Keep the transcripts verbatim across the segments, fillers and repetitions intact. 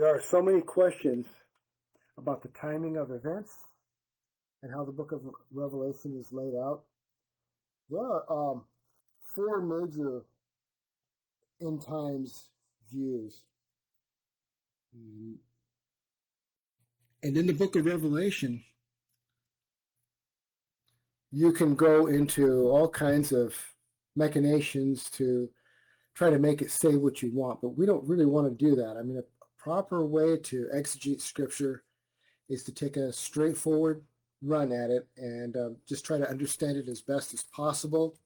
There are so many questions about the timing of events and how the book of Revelation is laid out. There are um, four major end times views. And in the book of Revelation, you can go into all kinds of machinations to try to make it say what you want, but we don't really want to do that. I mean, a proper way to exegete Scripture is to take a straightforward run at it and uh, just try to understand it as best as possible.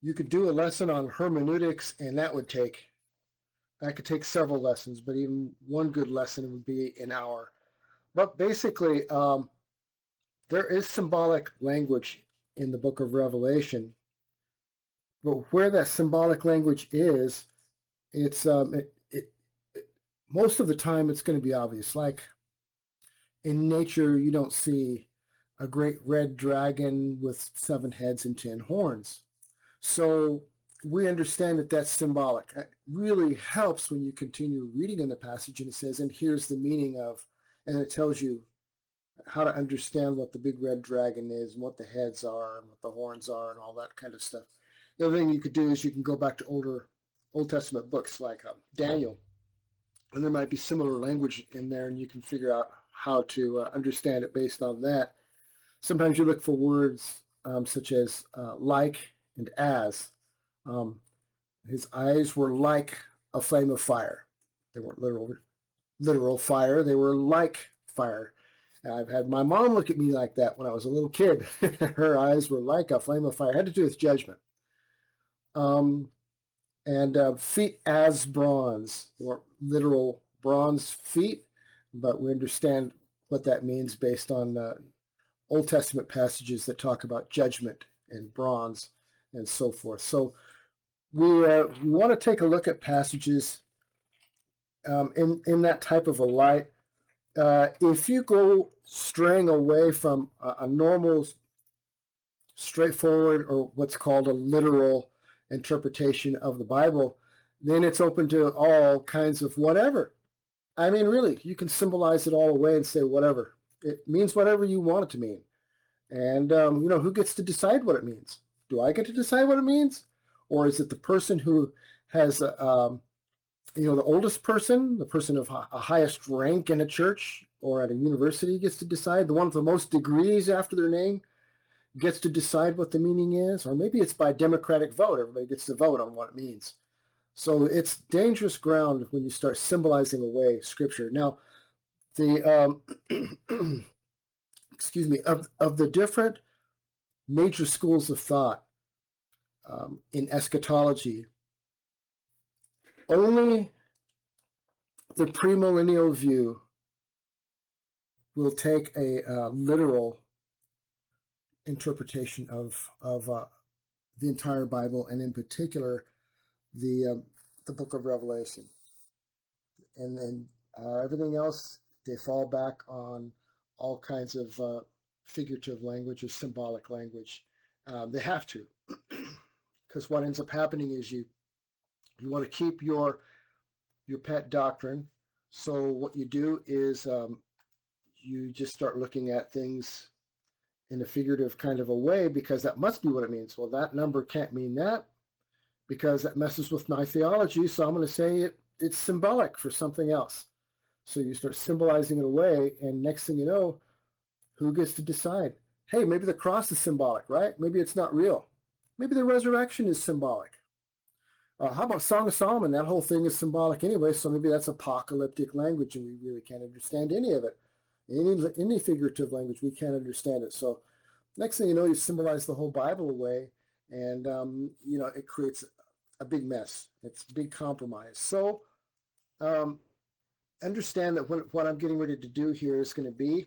You could do a lesson on hermeneutics, and that would take, that could take several lessons, but even one good lesson would be an hour. But basically, um, there is symbolic language in the book of Revelation, but where that symbolic language is, it's um, it, it, it, most of the time it's going to be obvious. Like in nature, you don't see a great red dragon with seven heads and ten horns. So we understand that that's symbolic. It really helps when you continue reading in the passage, and it says, and here's the meaning of, and it tells you how to understand what the big red dragon is and what the heads are and what the horns are and all that kind of stuff. The other thing you could do is you can go back to older Old Testament books like um, Daniel, and there might be similar language in there, and you can figure out how to uh, understand it based on that. Sometimes you look for words um, such as uh, like and as. Um, his eyes were like a flame of fire. They weren't literal, literal fire. They were like fire. And I've had my mom look at me like that when I was a little kid. Her eyes were like a flame of fire. It had to do with judgment. Um, and uh, feet as bronze, or literal bronze feet, but we understand what that means based on uh, Old Testament passages that talk about judgment and bronze and so forth. So we, uh, we want to take a look at passages um, in, in that type of a light. Uh, if you go straying away from a, a normal, straightforward, or what's called a literal interpretation of the Bible, then it's open to all kinds of whatever. I mean, really, you can symbolize it all away and say whatever. It means whatever you want it to mean. And, um, you know, who gets to decide what it means? Do I get to decide what it means? Or is it the person who has, uh, um, you know, the oldest person, the person of a highest rank in a church or at a university gets to decide? The one with the most degrees after their name gets to decide what the meaning is, or maybe it's by democratic vote. Everybody gets to vote on what it means. So it's dangerous ground when you start symbolizing away Scripture. Now, the um, excuse me of of the different major schools of thought um, in eschatology, only the premillennial view will take a uh, literal interpretation of of uh, the entire Bible, and in particular the uh, the book of Revelation, and then uh, everything else they fall back on all kinds of uh, figurative language or symbolic language. Um, they have to, because what ends up happening is you you want to keep your your pet doctrine. So what you do is um, you just start looking at things in a figurative kind of a way, because that must be what it means. Well, that number can't mean that, because that messes with my theology, so I'm going to say it, it's symbolic for something else. So you start symbolizing it away, and next thing you know, who gets to decide? Hey, maybe the cross is symbolic, right? Maybe it's not real. Maybe the resurrection is symbolic. Uh, how about Song of Solomon? That whole thing is symbolic anyway, so maybe that's apocalyptic language, and we really can't understand any of it. Any, any figurative language, we can't understand it. So next thing you know, you symbolize the whole Bible away, and, um, you know, it creates a big mess. It's a big compromise. So um, understand that what, what I'm getting ready to do here is going to be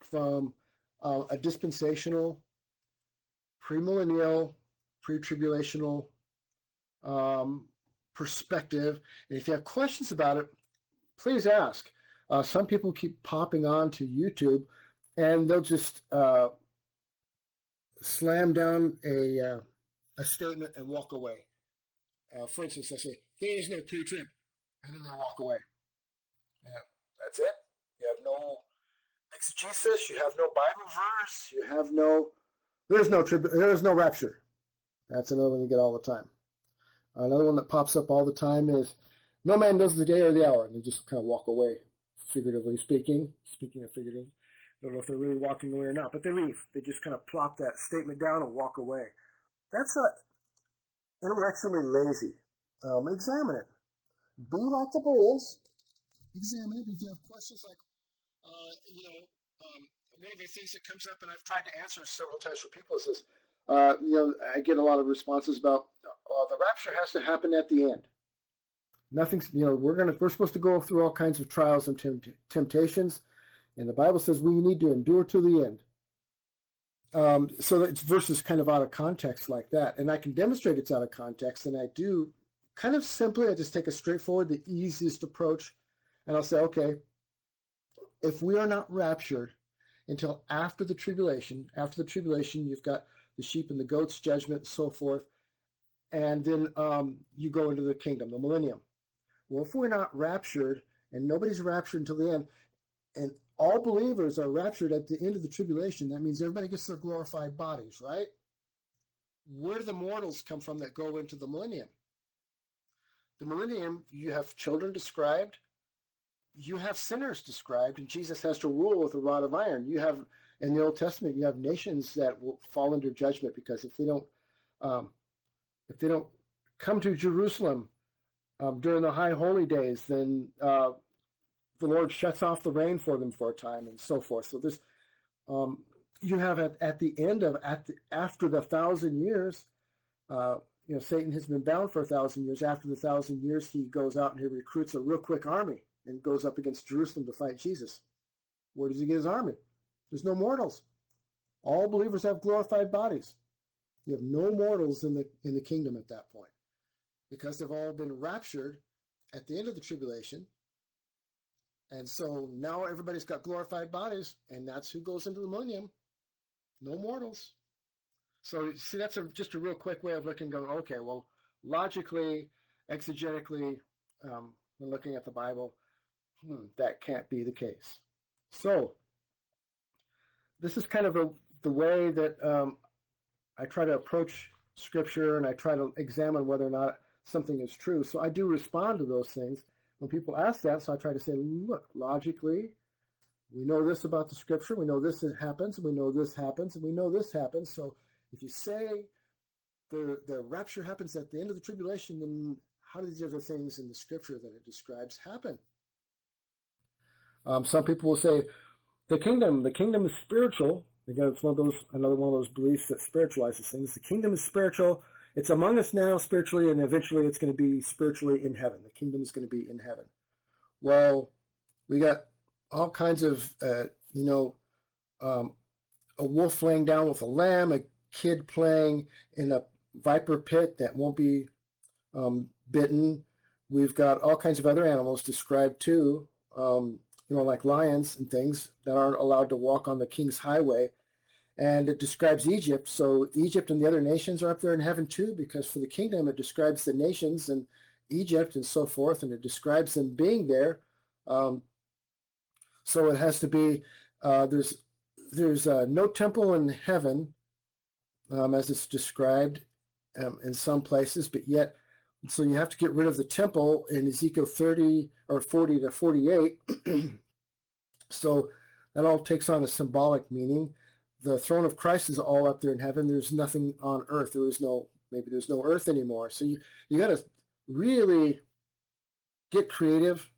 from uh, a dispensational, premillennial, pre-tribulational um, perspective. And if you have questions about it, please ask. Uh, some people keep popping on to YouTube, and they'll just uh, slam down a uh, a statement and walk away. Uh, for instance, I say, there is no pre-trib. and then they walk away. Yeah, that's it. You have no exegesis. You have no Bible verse. You have no. There's no trib. There's no rapture. That's another one you get all the time. Another one that pops up all the time is, no man knows the day or the hour, and they just kind of walk away, figuratively speaking. Speaking of figurative, I don't know if they're really walking away or not, but they leave. They just kind of plop that statement down and walk away. That's not intellectually lazy. Um, examine it. Be like the bulls. Examine it. If you have questions like, uh, you know, um, one of the things that comes up, and I've tried to answer several times for people, is this. Uh, you know, I get a lot of responses about uh, the rapture has to happen at the end. Nothing's, you know, we're gonna we're supposed to go through all kinds of trials and tempt, temptations, and the Bible says we need to endure to the end. Um, so it's verses kind of out of context like that, and I can demonstrate it's out of context, and I do kind of simply. I just take a straightforward, the easiest approach, and I'll say, okay, if we are not raptured until after the tribulation, after the tribulation, you've got the sheep and the goats, judgment, and so forth. And then um, you go into the kingdom, the millennium. Well, if we're not raptured, and nobody's raptured until the end, and all believers are raptured at the end of the tribulation, that means everybody gets their glorified bodies, right? Where do the mortals come from that go into the millennium? The millennium, you have children described. You have sinners described, and Jesus has to rule with a rod of iron. You have... In the Old Testament, you have nations that will fall under judgment because if they don't, um, if they don't come to Jerusalem um, during the high holy days, then uh, the Lord shuts off the rain for them for a time, and so forth. So this, um, you have at, at the end of at the, after the thousand years, uh, you know, Satan has been bound for a thousand years. After the thousand years, he goes out and he recruits a real quick army and goes up against Jerusalem to fight Jesus. Where does he get his army? There's no mortals. All believers have glorified bodies. You have no mortals in the in the kingdom at that point, because they've all been raptured at the end of the tribulation. And so now everybody's got glorified bodies, and that's who goes into the millennium. No mortals. So see, that's a, just a real quick way of looking, going, okay, well, logically, exegetically, um, when looking at the Bible, hmm, that can't be the case. So. This is kind of a, the way that um, I try to approach Scripture, and I try to examine whether or not something is true. So I do respond to those things when people ask that. So I try to say, look, logically, we know this about the Scripture. We know this happens, and we know this happens, and we know this happens. So if you say the, the rapture happens at the end of the tribulation, then how do these other things in the Scripture that it describes happen? Um, some people will say, The kingdom, the kingdom is spiritual. Again, it's one of those, another one of those beliefs that spiritualizes things. The kingdom is spiritual. It's among us now spiritually, and eventually it's going to be spiritually in heaven. The kingdom is going to be in heaven. Well, we got all kinds of, uh, you know, um, a wolf laying down with a lamb, a kid playing in a viper pit that won't be um, bitten. We've got all kinds of other animals described too. Um, you know, like lions and things that aren't allowed to walk on the king's highway. And it describes Egypt. So Egypt and the other nations are up there in heaven too, because for the kingdom, it describes the nations and Egypt and so forth, and it describes them being there. Um, so it has to be, uh, there's there's uh, no temple in heaven, um, as it's described um, in some places, but yet, so you have to get rid of the temple in Ezekiel thirty or forty to forty-eight. So that all takes on a symbolic meaning. The throne of Christ is all up there in heaven. There's nothing on earth. There is no, maybe there's no earth anymore. So you, you got to really get creative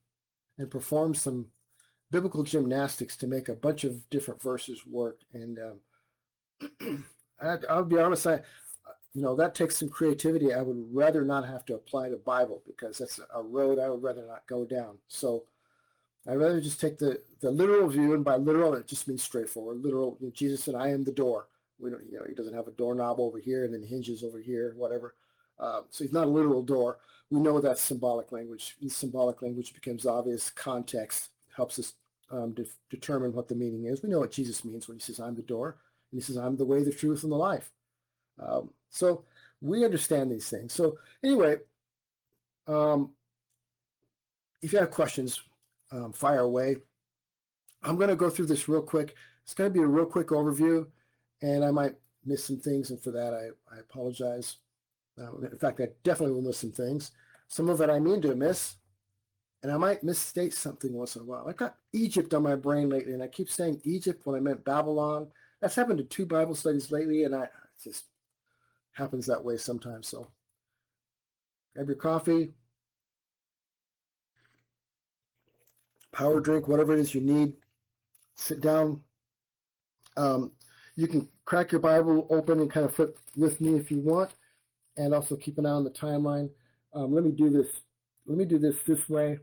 and perform some biblical gymnastics to make a bunch of different verses work. And um, I, I'll be honest, I... You know, that takes some creativity. I would rather not have to apply the Bible, because that's a road I would rather not go down. So I'd rather just take the, the literal view, and by literal, it just means straightforward. Literal, you know, Jesus said, I am the door. We don't, you know, he doesn't have a doorknob over here and then hinges over here, whatever. Uh, so he's not a literal door. We know that's symbolic language. And symbolic language becomes obvious. Context helps us um, de- determine what the meaning is. We know what Jesus means when he says, I'm the door. And he says, I'm the way, the truth, and the life. Um, so we understand these things. So anyway, um, if you have questions, um, fire away. I'm going to go through this real quick. It's going to be a real quick overview, and I might miss some things, and for that I, I apologize. Um, in fact, I definitely will miss some things. Some of it I mean to miss, and I might misstate something once in a while. I've got Egypt on my brain lately, and I keep saying Egypt when I meant Babylon. That's happened to two Bible studies lately, and I it just happens that way sometimes. So grab your coffee, power drink, whatever it is you need. Sit down. Um, you can crack your Bible open and kind of flip with me if you want, and also keep an eye on the timeline. Um, let me do this. Let me do this this way.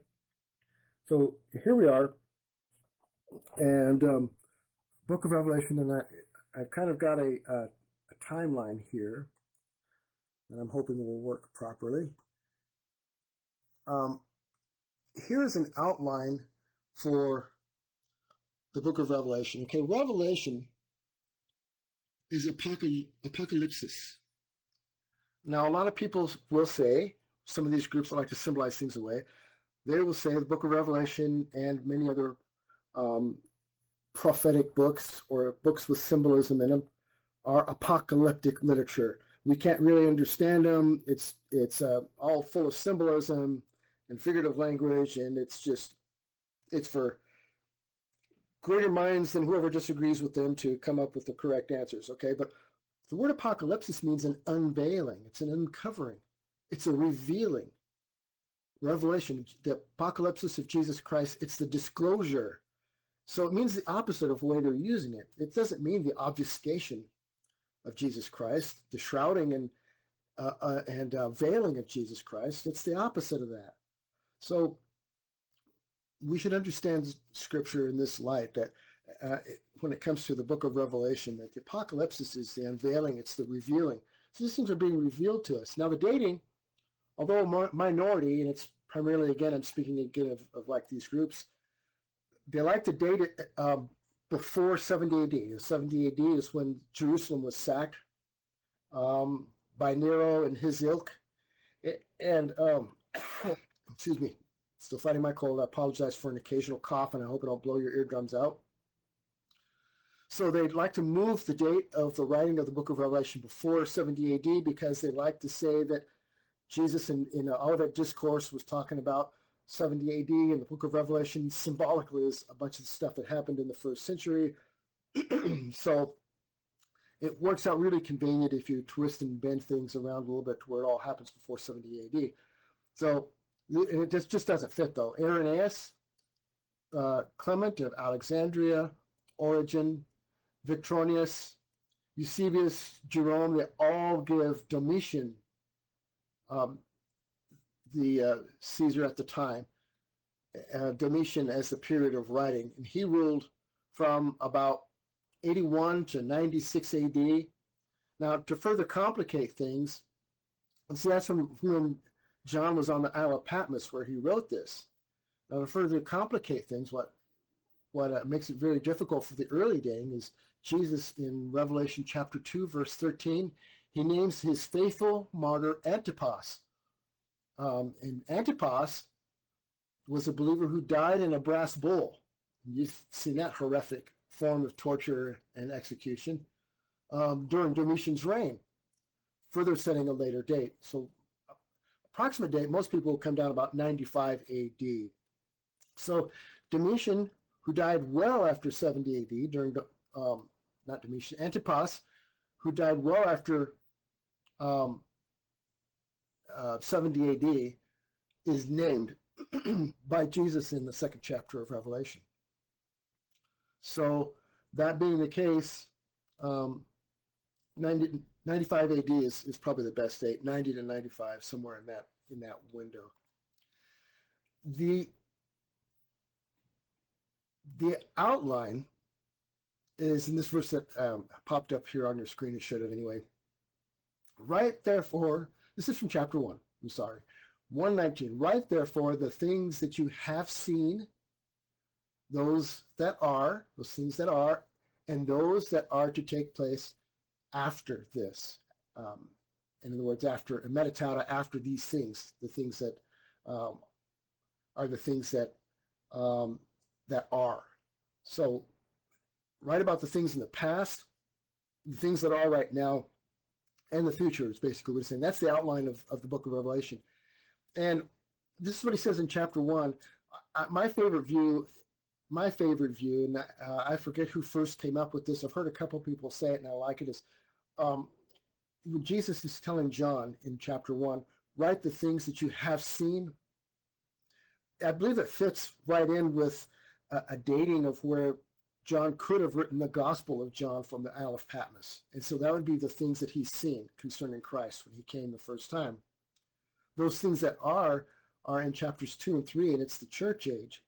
So here we are, and um, Book of Revelation, and I, I've kind of got a, a, a timeline here, and I'm hoping it will work properly. Um, here is an outline for the Book of Revelation. Okay, Revelation is apocalypse. apocalypsis. Now, a lot of people will say, some of these groups that like to symbolize things away, they will say the Book of Revelation and many other um, prophetic books or books with symbolism in them are apocalyptic literature. We can't really understand them. It's it's uh, all full of symbolism and figurative language, and it's just it's for greater minds than whoever disagrees with them to come up with the correct answers. Okay, but the word apocalypsis means an unveiling. It's an uncovering. It's a revealing. Revelation, the apocalypsis of Jesus Christ, it's the disclosure. So it means the opposite of the way they're using it. It doesn't mean the obfuscation of Jesus Christ, the shrouding and uh, uh, and uh, veiling of Jesus Christ. It's the opposite of that. So we should understand Scripture in this light, that uh, it, when it comes to the Book of Revelation, that the apocalypsis is the unveiling, it's the revealing. So these things are being revealed to us. Now the dating, although a minority, and it's primarily, again, I'm speaking again of, of like these groups, they like to date it um, before seventy A D seventy A D is when Jerusalem was sacked um, by Nero and his ilk. It, and, um, excuse me, still fighting my cold. I apologize for an occasional cough, and I hope I don't blow your eardrums out. So they'd like to move the date of the writing of the Book of Revelation before seventy A D because they like to say that Jesus in, in all that discourse was talking about seventy A D, and the Book of Revelation symbolically is a bunch of stuff that happened in the first century. So it works out really convenient if you twist and bend things around a little bit to where it all happens before seventy A D. So it just, just doesn't fit, though. Irenaeus, uh, Clement of Alexandria, Origen, Victorinus, Eusebius, Jerome, they all give Domitian um, the uh, Caesar at the time, uh, Domitian as the period of writing. And he ruled from about eighty-one to ninety-six A D. Now, to further complicate things, and see, that's when, when John was on the Isle of Patmos where he wrote this. Now, to further complicate things, what, what uh, makes it very difficult for the early dating is Jesus in Revelation chapter two, verse thirteen, he names his faithful martyr Antipas. Um, and Antipas was a believer who died in a brass bull. You've seen that horrific form of torture and execution um, during Domitian's reign, further setting a later date. So approximate date, most people will come down about ninety-five A D. So Domitian, who died well after seventy A D during, um, not Domitian, Antipas, who died well after um, Uh, seventy A D, is named by Jesus in the second chapter of Revelation. So that being the case, um, ninety, ninety-five A D is, is probably the best date, ninety to ninety-five, somewhere in that in that window. The, the outline is in this verse that um, popped up here on your screen. It should have anyway. Right, therefore, this is from chapter one, I'm sorry, one nineteen. Write, therefore, the things that you have seen, those that are, those things that are, and those that are to take place after this. Um, in other words, after, and metatauta, after these things, the things that um, are the things that um, that are. So write about the things in the past, the things that are right now, and the future is basically what it's saying. That's the outline of, of the book of Revelation. And this is what he says in chapter one. I, my favorite view, my favorite view, and uh, I forget who first came up with this. I've heard a couple people say it, and I like it, is um, when Jesus is telling John in chapter one, write the things that you have seen. I believe it fits right in with a, a dating of where John could have written the Gospel of John from the Isle of Patmos. And so that would be the things that he's seen concerning Christ when he came the first time. Those things that are, are in chapters two and three, and it's the church age.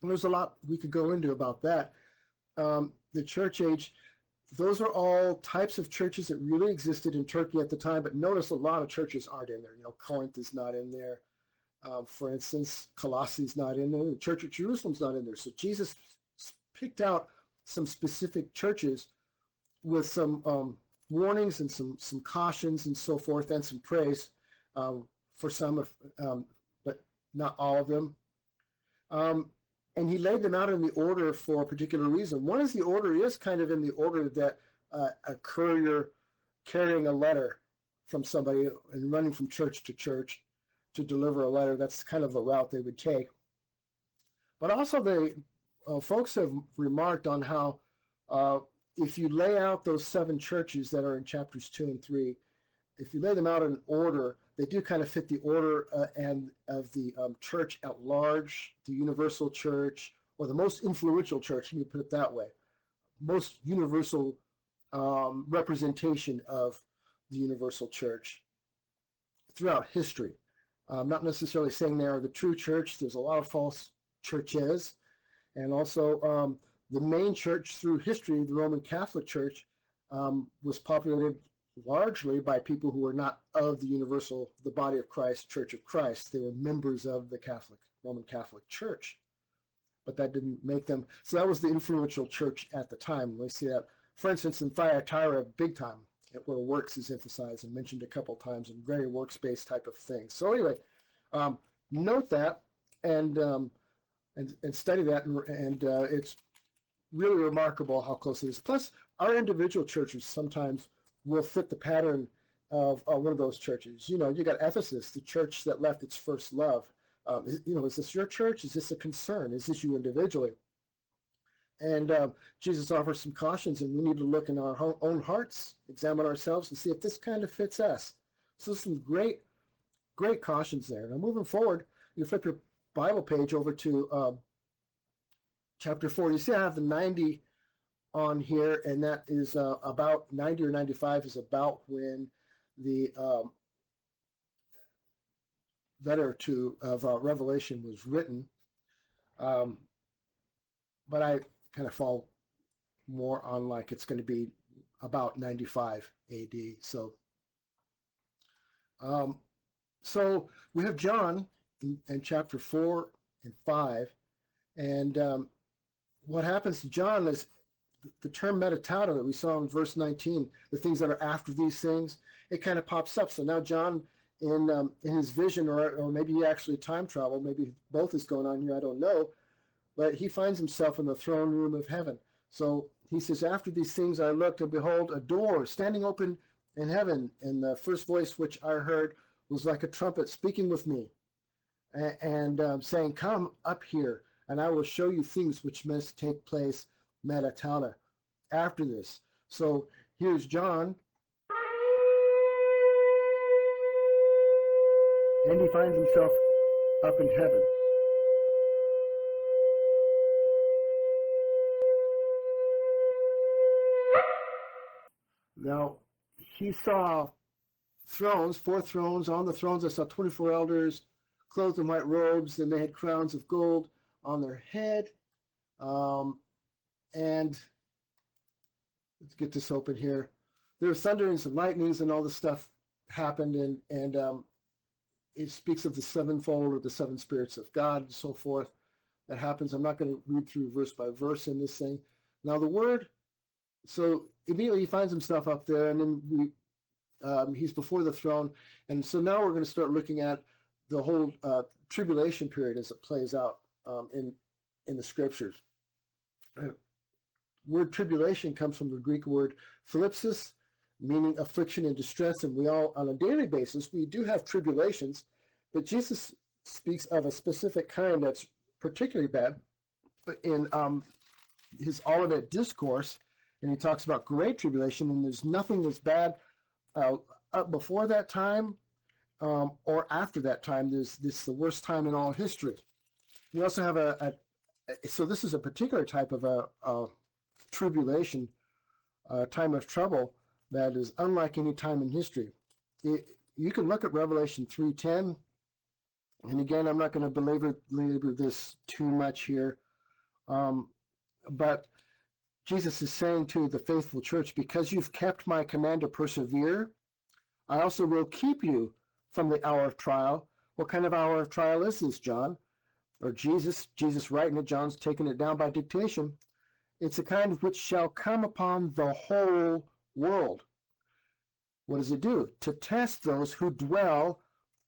And there's a lot we could go into about that. Um, the church age, those are all types of churches that really existed in Turkey at the time, but notice a lot of churches aren't in there. You know, Corinth is not in there. Um, for instance, Colossae is not in there. The church at Jerusalem is not in there. So Jesus picked out some specific churches with some um, warnings and some some cautions and so forth, and some praise um, for some, of, um, but not all of them. Um, and he laid them out in the order for a particular reason. One is the order is kind of in the order that uh, a courier carrying a letter from somebody and running from church to church to deliver a letter, that's kind of the route they would take. But also they... Uh, folks have remarked on how uh, if you lay out those seven churches that are in chapters two and three, if you lay them out in order, they do kind of fit the order uh, and of the um, church at large, the universal church, or the most influential church, let me put it that way, most universal um, representation of the universal church throughout history. I'm not necessarily saying they are the true church. There's a lot of false churches. And also um, the main church through history, the Roman Catholic Church, um, was populated largely by people who were not of the universal, the body of Christ, Church of Christ. They were members of the Catholic, Roman Catholic Church. But that didn't make them, so that was the influential church at the time. We see that, for instance, in Thyatira, big time, where works is emphasized and mentioned a couple times, and very works-based type of thing. So anyway, um, note that, and... Um, And, and study that, and, and uh, it's really remarkable how close it is. Plus, our individual churches sometimes will fit the pattern of uh, one of those churches. You know, you got Ephesus, the church that left its first love. Um, is, you know, is this your church? Is this a concern? Is this you individually? And um, Jesus offers some cautions, and we need to look in our ho- own hearts, examine ourselves, and see if this kind of fits us. So some great, great cautions there. Now, moving forward, you flip your Bible page over to uh, chapter four. You see I have the ninety on here, and that is uh, about ninety or ninety-five is about when the um, letter to of uh, Revelation was written. Um, but I kind of fall more on like it's going to be about ninety-five A D. So, um, so we have John and chapter four and five, and um, what happens to John is the term metatauto that we saw in verse nineteen, the things that are after these things, it kind of pops up. So now John, in um, in his vision, or or maybe actually time travel, maybe both is going on here, I don't know, but he finds himself in the throne room of heaven. So he says, after these things I looked, and behold, a door standing open in heaven, and the first voice which I heard was like a trumpet speaking with me, and um, saying, come up here, and I will show you things which must take place, metatauta, after this. So here's John, and he finds himself up in heaven. Now, he saw thrones, four thrones. On the thrones I saw twenty-four elders, clothed in white robes, and they had crowns of gold on their head. Um, and let's get this open here. There were thunderings and lightnings, and all this stuff happened, and, and um, it speaks of the sevenfold or the seven spirits of God and so forth. That happens. I'm not going to read through verse by verse in this thing. Now the word, so immediately he finds himself up there, and then we, um, he's before the throne. And so now we're going to start looking at the whole uh, tribulation period as it plays out um, in in the scriptures. The word tribulation comes from the Greek word philipsis, meaning affliction and distress. And we all, on a daily basis, we do have tribulations, but Jesus speaks of a specific kind that's particularly bad in um, his Olivet Discourse, and he talks about great tribulation, and there's nothing that's bad uh, up before that time um, or after that time. There's, this is the worst time in all history. We also have a, a so this is a particular type of a, a tribulation, a time of trouble that is unlike any time in history. It, you can look at Revelation three ten, and again, I'm not going to belabor, belabor this too much here, um, but Jesus is saying to the faithful church, because you've kept my command to persevere, I also will keep you from the hour of trial. What kind of hour of trial is this, John? Or Jesus, Jesus writing it, John's taking it down by dictation. It's a kind of which shall come upon the whole world. What does it do? To test those who dwell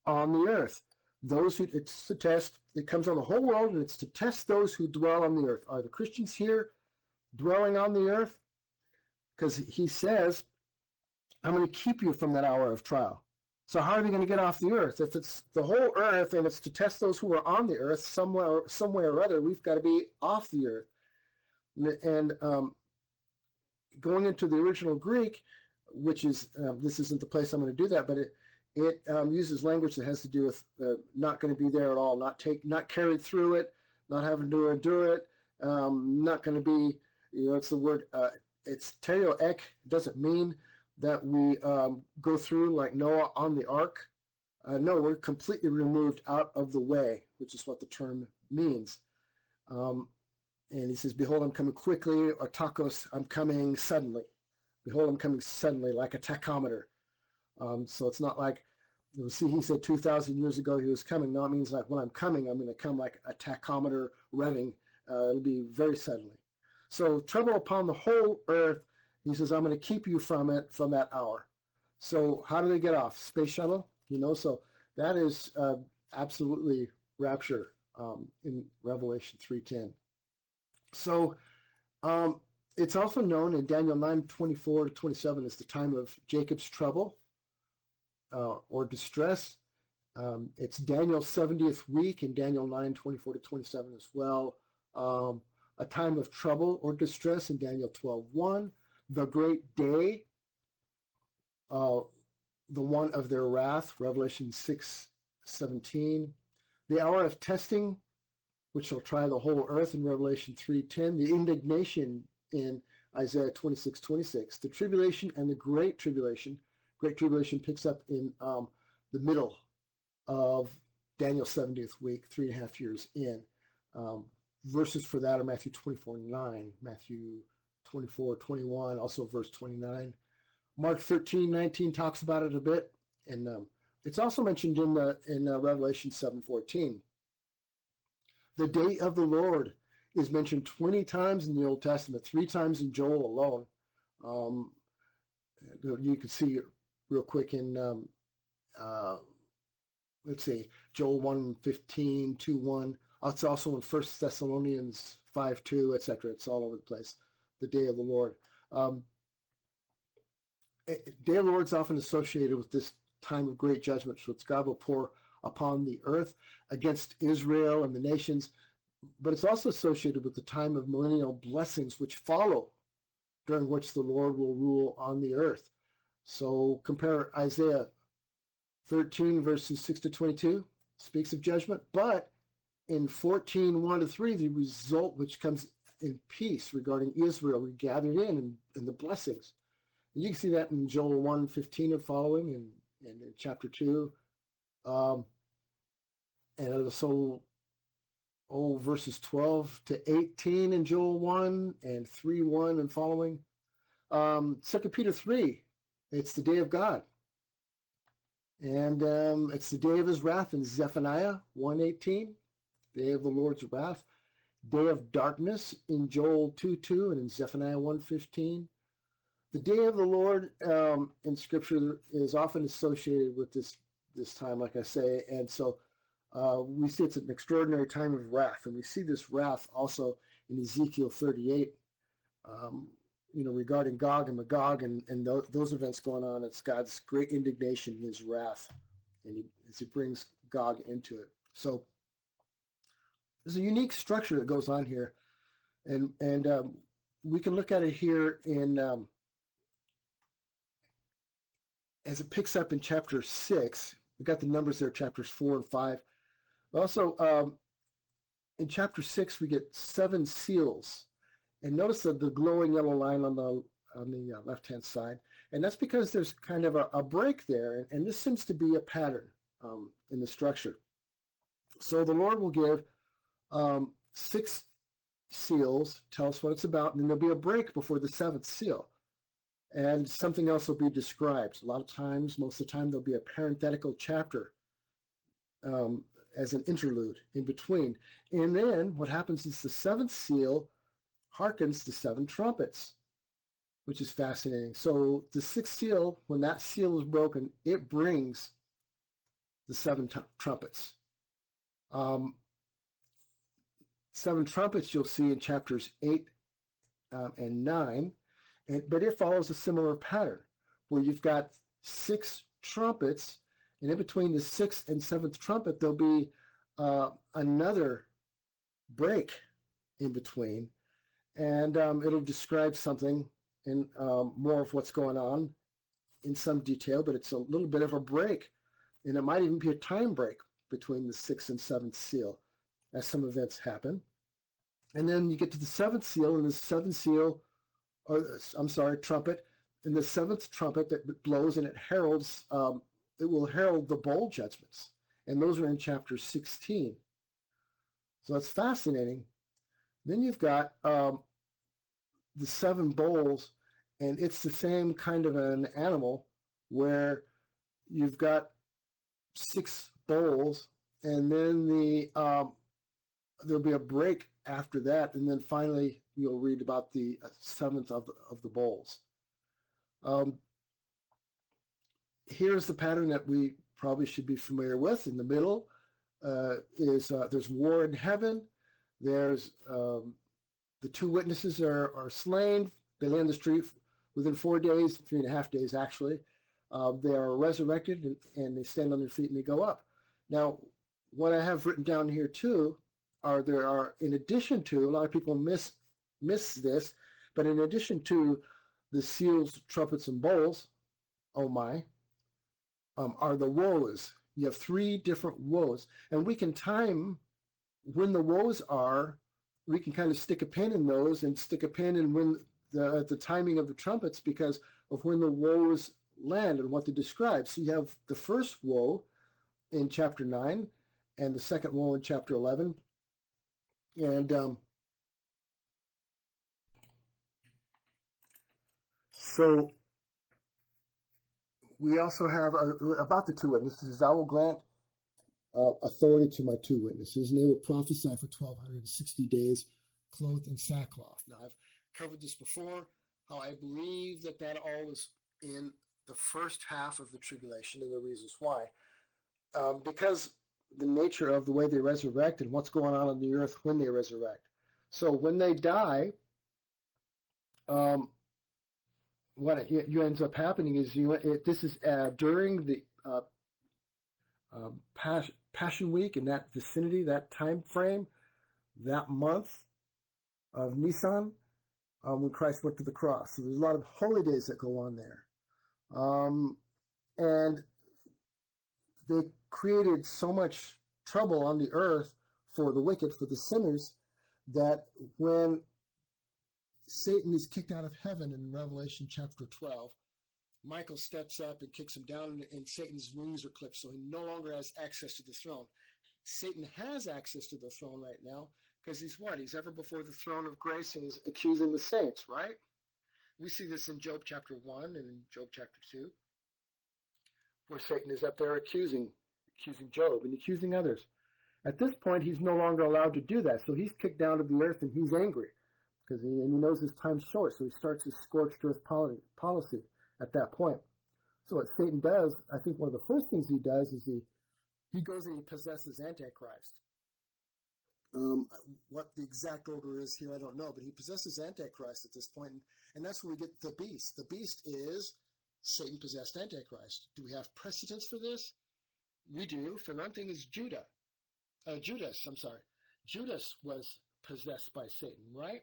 on the earth. Those who, it's to test, it comes on the whole world, and it's to test those who dwell on the earth. Are the Christians here dwelling on the earth? Because he says, I'm going to keep you from that hour of trial. So how are they going to get off the earth? If it's the whole earth and it's to test those who are on the earth, somewhere, somewhere or other, we've got to be off the earth. And um, going into the original Greek, which is, uh, this isn't the place I'm going to do that, but it, it um, uses language that has to do with uh, not going to be there at all, not take, not carried through it, not having to endure it, um, not going to be, you know, it's the word, uh, it's teo ek, doesn't mean that we um, go through like Noah on the ark. Uh, no, we're completely removed out of the way, which is what the term means. Um, and he says, behold, I'm coming quickly, or tacos, I'm coming suddenly. Behold, I'm coming suddenly, like a tachometer. Um, so it's not like, you see, he said two thousand years ago he was coming. No, it means like when I'm coming, I'm going to come like a tachometer revving. Uh, it'll be very suddenly. So trouble upon the whole earth. He says, I'm going to keep you from it, from that hour. So how do they get off? Space shuttle? You know, so that is uh, absolutely rapture um, in Revelation three ten. So um, it's also known in Daniel nine twenty-four to twenty-seven as the time of Jacob's trouble uh, or distress. Um, it's Daniel's seventieth week in Daniel nine twenty-four to twenty-seven as well. Um, a time of trouble or distress in Daniel twelve one. The great day, uh, the one of their wrath, Revelation six seventeen. The hour of testing, which shall try the whole earth, in Revelation three ten. The indignation in Isaiah twenty-six twenty-six. The tribulation and the great tribulation. Great tribulation picks up in um, the middle of Daniel's seventieth week, three and a half years in. Um, verses for that are Matthew twenty-four nine, Matthew twenty-four twenty-one, also verse twenty-nine. Mark thirteen nineteen talks about it a bit, and um, it's also mentioned in the in uh, Revelation seven fourteen. The day of the Lord is mentioned twenty times in the Old Testament, three times in Joel alone. Um, you can see it real quick in um, uh, let's see, Joel one fifteen, two one. It's also in first Thessalonians five two, et cetera. It's all over the place. The day of the Lord. Um, day of the Lord is often associated with this time of great judgment, which God will pour upon the earth against Israel and the nations. But it's also associated with the time of millennial blessings, which follow, during which the Lord will rule on the earth. So compare Isaiah thirteen, verses six to twenty-two, speaks of judgment. But in fourteen, one to three, the result which comes in peace regarding Israel, we gathered in, and, and the blessings. And you can see that in Joel one fifteen and following, and, and in chapter two. Um, and also, oh, verses twelve to eighteen in Joel one, and three one and following. Um, Second Peter three, it's the day of God. And um, it's the day of his wrath in Zephaniah one eighteen, day of the Lord's wrath. Day of darkness in Joel two two and in Zephaniah one fifteen. The day of the Lord um, in Scripture is often associated with this this time, like I say. And so uh, we see it's an extraordinary time of wrath. And we see this wrath also in Ezekiel thirty-eight, um, you know, regarding Gog and Magog and, and th- those events going on. It's God's great indignation, his wrath, and he, as he brings Gog into it. So there's a unique structure that goes on here. And, and um, we can look at it here in um, as it picks up in chapter six. We've got the numbers there, chapters four and five. Also, um, in chapter six, we get seven seals. And notice the, the glowing yellow line on the on the left-hand side. And that's because there's kind of a, a break there. And, and this seems to be a pattern um, in the structure. So the Lord will give um, six seals, tell us what it's about, and then there'll be a break before the seventh seal. And something else will be described. A lot of times, most of the time, there'll be a parenthetical chapter um, as an interlude in between. And then what happens is the seventh seal hearkens to seven trumpets, which is fascinating. So the sixth seal, when that seal is broken, it brings the seven t- trumpets. Um, seven trumpets you'll see in chapters eight uh, and nine. And, but it follows a similar pattern where you've got six trumpets, and in between the sixth and seventh trumpet, there'll be uh, another break in between, and um, it'll describe something and um, more of what's going on in some detail, but it's a little bit of a break, and it might even be a time break between the sixth and seventh seal as some events happen. And then you get to the seventh seal, and the seventh seal Or, I'm sorry, trumpet, and the seventh trumpet that blows, and it heralds, um, it will herald the bowl judgments. And those are in chapter sixteen. So that's fascinating. Then you've got um, the seven bowls, and it's the same kind of an animal where you've got six bowls, and then the um, there'll be a break after that, and then finally you'll read about the seventh of, of the bowls. Um, here's the pattern that we probably should be familiar with. In the middle uh, is uh, there's war in heaven. There's um, the two witnesses are, are slain. They lay on the street within four days, three and a half days actually. Uh, they are resurrected and, and they stand on their feet and they go up. Now, what I have written down here too are there are, in addition to, a lot of people miss miss this, but in addition to the seals, trumpets, and bowls, oh my, um, are the woes. You have three different woes. And we can time when the woes are, we can kind of stick a pin in those and stick a pin in when the, the timing of the trumpets because of when the woes land and what they describe. So you have the first woe in chapter nine and the second woe in chapter eleven. And um, so we also have uh, about the two witnesses. I will grant uh, authority to my two witnesses, and they will prophesy for twelve sixty days, clothed in sackcloth. Now, I've covered this before, how I believe that that all is in the first half of the tribulation and the reasons why. Um, because the nature of the way they resurrect and what's going on in the earth when they resurrect. So when they die, um, what it, it ends up happening is you. It, this is uh, during the uh, uh, pas- Passion Week in that vicinity, that time frame, that month of Nisan, um, when Christ went to the cross. So there's a lot of holy days that go on there, um, and they created so much trouble on the earth for the wicked, for the sinners, that when Satan is kicked out of heaven in Revelation chapter twelve, Michael steps up and kicks him down, and, and Satan's wings are clipped, so he no longer has access to the throne. Satan has access to the throne right now because he's what? He's ever before the throne of grace and is accusing the saints, right? We see this in Job chapter one and in Job chapter two, where Satan is up there accusing accusing Job and accusing others. At this point, he's no longer allowed to do that. So he's kicked down to the earth and he's angry because he, and he knows his time's short. So he starts his scorched earth policy at that point. So what Satan does, I think one of the first things he does is he He goes and he possesses Antichrist. Um, what the exact order is here, I don't know, but he possesses Antichrist at this point, and, and that's where we get the beast. The beast is Satan-possessed Antichrist. Do we have precedence for this? We do. For one thing is Judah. Uh, Judas, I'm sorry. Judas was possessed by Satan, right?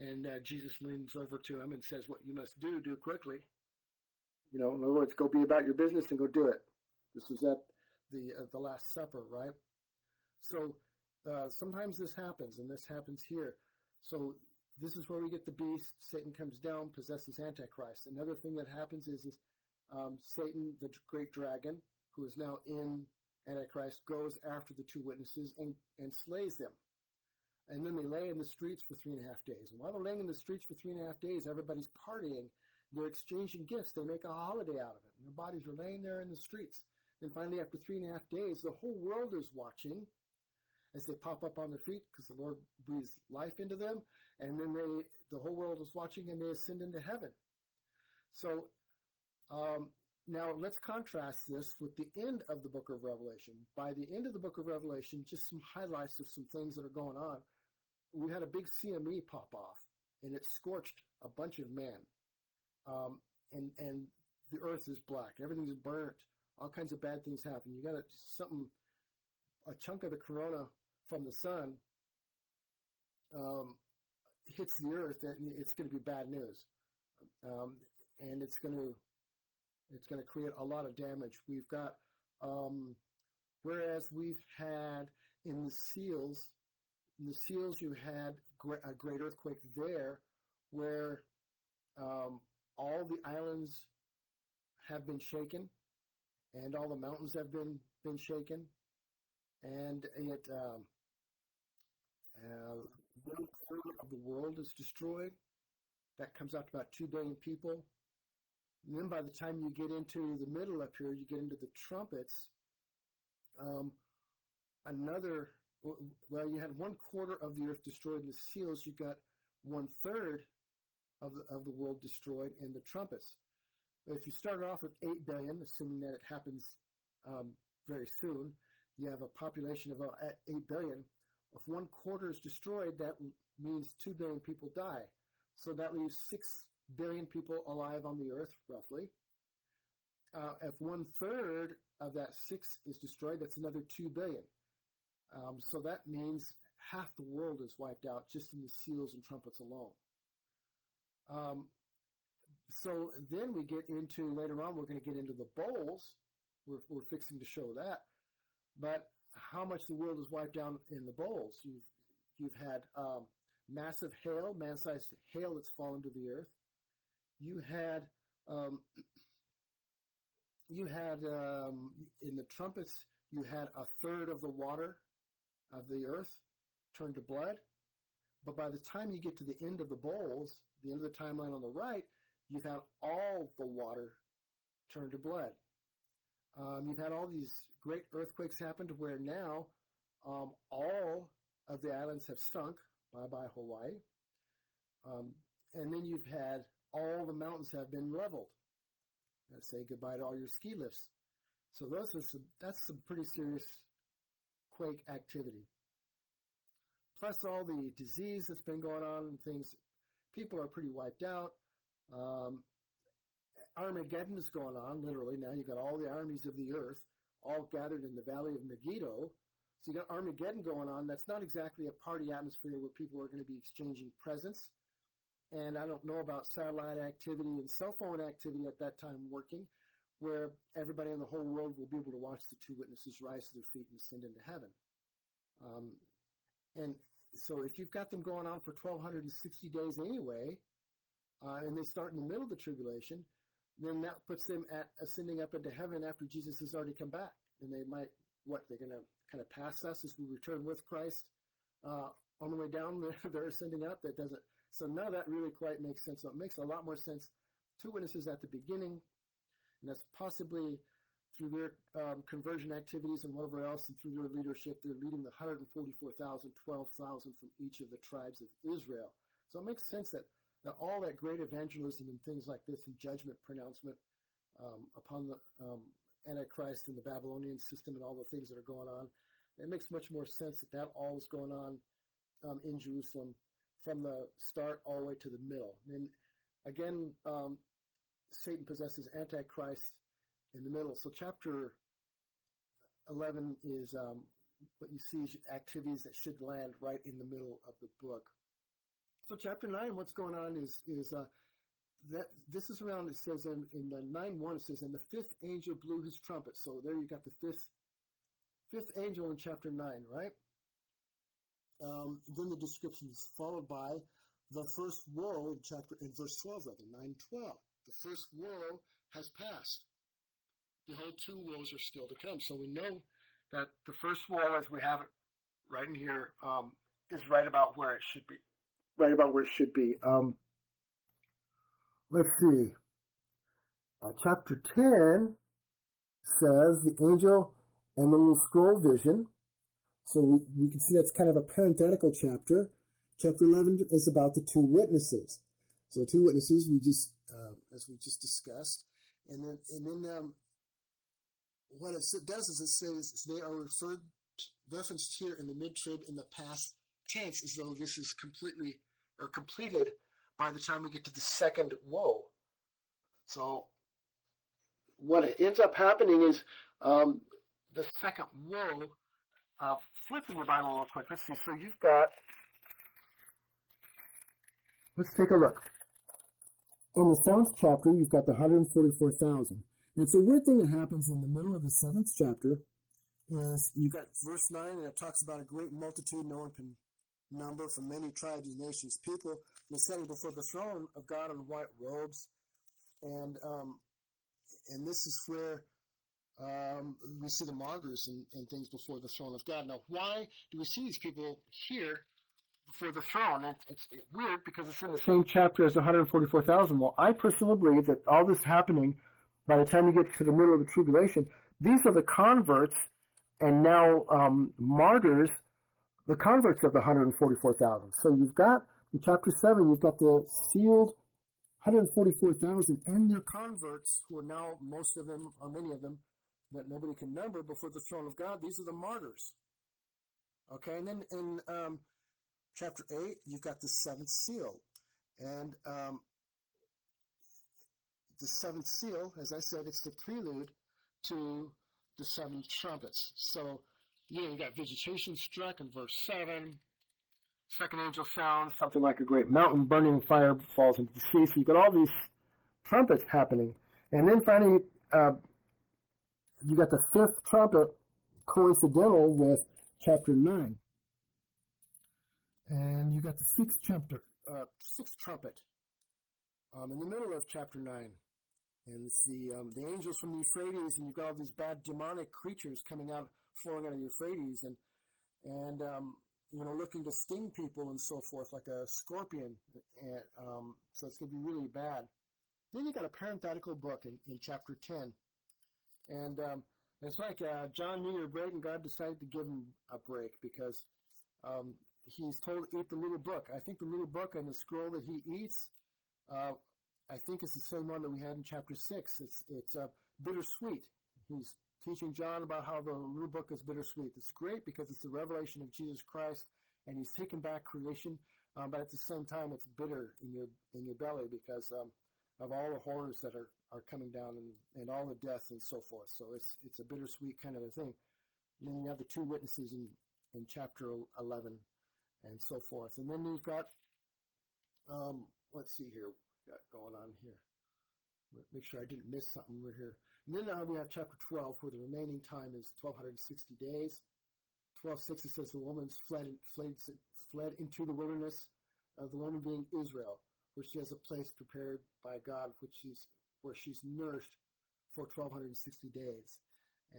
And uh, Jesus leans over to him and says, what you must do, do quickly. You know, in other words, go be about your business and go do it. This was at the uh, the Last Supper, right? So uh, sometimes this happens, and this happens here. So this is where we get the beast. Satan comes down, possesses Antichrist. Another thing that happens is, is um, Satan, the great dragon, who is now in Antichrist, goes after the two witnesses and, and slays them. And then they lay in the streets for three and a half days. And while they're laying in the streets for three and a half days, everybody's partying. They're exchanging gifts. They make a holiday out of it. And their bodies are laying there in the streets. And finally, after three and a half days, the whole world is watching as they pop up on their feet because the Lord breathes life into them. And then they, the whole world is watching, and they ascend into heaven. So um, now let's contrast this with the end of the book of Revelation. By the end of the book of Revelation, just some highlights of some things that are going on. We had a big C M E pop off, and it scorched a bunch of men. Um, and and the earth is black. Everything's burnt. All kinds of bad things happen. You got a, something, a chunk of the corona from the sun um, hits the earth, and it's going to be bad news. Um, and it's going to it's going to create a lot of damage. We've got, um, whereas we've had in the seals, in the seals you had a great earthquake there where um, all the islands have been shaken, and all the mountains have been, been shaken, and it um, uh, one third of the world is destroyed. That comes out to about two billion people. And then by the time you get into the middle up here, you get into the trumpets. Um, another, well, you had one quarter of the earth destroyed in the seals. You got one third of the, of the world destroyed in the trumpets. If you start off with eight billion, assuming that it happens um, very soon, you have a population of eight billion. If one quarter is destroyed, that means two billion people die. So that leaves six billion people alive on the earth, roughly. Uh, if one third of that six is destroyed, that's another two billion. Um, so that means half the world is wiped out just in the seals and trumpets alone. Um, So then we get into, later on, we're going to get into the bowls. We're, we're fixing to show that. But how much the world is wiped down in the bowls. You've, you've had um, massive hail, man-sized hail that's fallen to the earth. You had, um, you had um, in the trumpets, you had a third of the water of the earth turned to blood. But by the time you get to the end of the bowls, the end of the timeline on the right, you've had all the water turn to blood. Um, you've had all these great earthquakes happen to where now um, all of the islands have sunk. Bye-bye, Hawaii. Um, and then you've had all the mountains have been leveled. Let's say goodbye to all your ski lifts. So those are some, that's some pretty serious quake activity. Plus all the disease that's been going on and things. People are pretty wiped out. Um, Armageddon is going on, literally. Now you've got all the armies of the earth all gathered in the valley of Megiddo. So you got Armageddon going on. That's not exactly a party atmosphere where people are going to be exchanging presents. And I don't know about satellite activity and cell phone activity at that time working, where everybody in the whole world will be able to watch the two witnesses rise to their feet and ascend into heaven. Um, and so if you've got them going on for twelve sixty days anyway, Uh, and they start in the middle of the tribulation, then that puts them at ascending up into heaven after Jesus has already come back. And they might, what, they're going to kind of pass us as we return with Christ uh, on the way down. They're, they're ascending up. That doesn't, so none of that really quite makes sense. So it makes a lot more sense. Two witnesses at the beginning, and that's possibly through their um, conversion activities and whatever else, and through their leadership, they're leading the one hundred forty-four thousand, twelve thousand from each of the tribes of Israel. So it makes sense that Now, all that great evangelism and things like this and judgment pronouncement um, upon the um, Antichrist and the Babylonian system and all the things that are going on. It makes much more sense that that all is going on um, in Jerusalem from the start all the way to the middle. And again, um, Satan possesses Antichrist in the middle. So chapter eleven is um, what you see is activities that should land right in the middle of the book. So chapter nine, what's going on is is uh, that this is around, it says in, in the nine one, it says, and the fifth angel blew his trumpet. So there you got the fifth fifth angel in chapter nine, right? Um, then the description is followed by the first woe in chapter in verse twelve, rather, nine twelve. The first woe has passed. Behold, two woes are still to come. So we know that the first woe, as we have it right in here, um, is right about where it should be. Right about where it should be. Um, let's see. Uh, chapter ten says the angel and the little scroll vision. So we, we can see that's kind of a parenthetical chapter. Chapter eleven is about the two witnesses. So two witnesses, we just uh, as we just discussed, and then and then um, what it does is it says they are referred referenced here in the mid-trib in the past tense, as though this is completely or completed by the time we get to the second woe. So what ends up happening is um, the second woe. Uh, flip through the Bible real quick. Let's see. So you've got. Let's take a look. In the seventh chapter, you've got the one hundred forty-four thousand. And it's a weird thing that happens in the middle of the seventh chapter. Is you've got verse nine, and it talks about a great multitude no one can number from many tribes and nations, people were setting before the throne of God in white robes, and um, and this is where um, we see the martyrs and, and things before the throne of God. Now, why do we see these people here? For the throne, and it's weird because it's in the same chapter as one hundred forty-four thousand. Well, I personally believe that all this happening by the time you get to the middle of the tribulation, these are the converts and now um, martyrs, the converts of the one hundred forty-four thousand. So you've got in chapter seven, you've got the sealed one hundred forty-four thousand and their converts, who are now most of them or many of them that nobody can number before the throne of God. These are the martyrs. Okay, and then in um, chapter eight, you've got the seventh seal. And um, the seventh seal, as I said, it's the prelude to the seven trumpets. So, you know, you got vegetation struck in verse seven. Second angel sounds, something like a great mountain burning fire falls into the sea. So you've got all these trumpets happening. And then finally, uh, you got the fifth trumpet, coincidental with chapter nine. And you got the sixth chapter, uh, sixth trumpet, um, in the middle of chapter nine, and it's the um, the angels from the Euphrates, and you've got all these bad demonic creatures coming out, flowing out of the Euphrates, and and um, you know, looking to sting people and so forth, like a scorpion. And, um, so it's going to be really bad. Then you got a parenthetical book in, in chapter ten, and um, it's like uh, John needed a break, and God decided to give him a break because. Um, He's told to eat the little book. I think the little book and the scroll that he eats, uh, I think it's the same one that we had in chapter six. It's it's uh, bittersweet. He's teaching John about how the little book is bittersweet. It's great because it's the revelation of Jesus Christ, and he's taken back creation. Um, but at the same time, it's bitter in your in your belly because um, of all the horrors that are, are coming down and, and all the deaths and so forth. So it's it's a bittersweet kind of a thing. And then you have the two witnesses in, in chapter eleven. And so forth. And then we've got, um, let's see here, we've got going on here. Make sure I didn't miss something. We're here. And then now we have chapter twelve, where the remaining time is twelve sixty days. twelve sixty says the woman's fled, fled, fled into the wilderness, uh, the woman being Israel, where she has a place prepared by God, which she's, where she's nourished for twelve sixty days.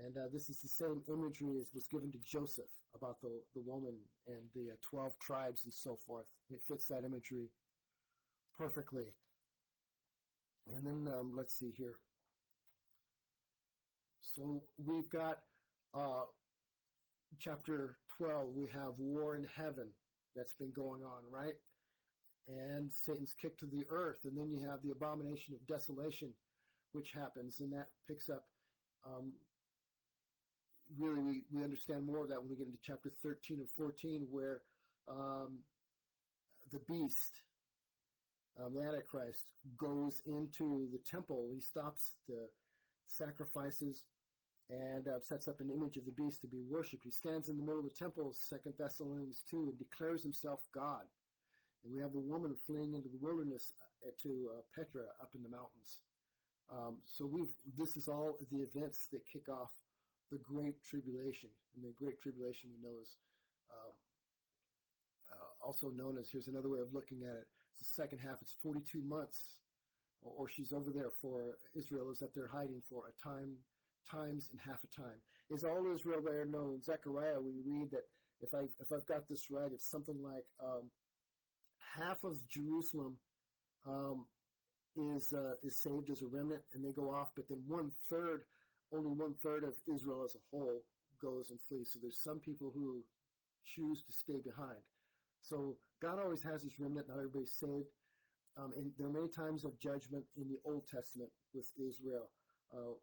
And uh, this is the same imagery as was given to Joseph about the, the woman and the uh, twelve tribes and so forth. It fits that imagery perfectly. And then um, let's see here. So we've got uh, chapter twelve. We have war in heaven that's been going on, right? And Satan's kick to the earth. And then you have the abomination of desolation, which happens. And that picks up Um, really, we, we understand more of that when we get into chapter thirteen and fourteen, where um, the beast, um, the Antichrist, goes into the temple. He stops the sacrifices and uh, sets up an image of the beast to be worshipped. He stands in the middle of the temple, Second Thessalonians two, and declares himself God. And we have the woman fleeing into the wilderness to uh, Petra up in the mountains. Um, so we've, this is all the events that kick off the Great Tribulation. And the Great Tribulation, we know, is uh, uh, also known as, here's another way of looking at it, it's the second half, it's forty-two months, or, or she's over there for, Israel is up there hiding for a time, times and half a time. Is all Israel there? No. In Zechariah, we read that, if, I, if I've got this right, it's something like um, half of Jerusalem um, is uh, is saved as a remnant, and they go off, but then one-third, only one-third of Israel as a whole goes and flees. So there's some people who choose to stay behind. So God always has his remnant, not everybody's saved. Um, and there are many times of judgment in the Old Testament with Israel, uh,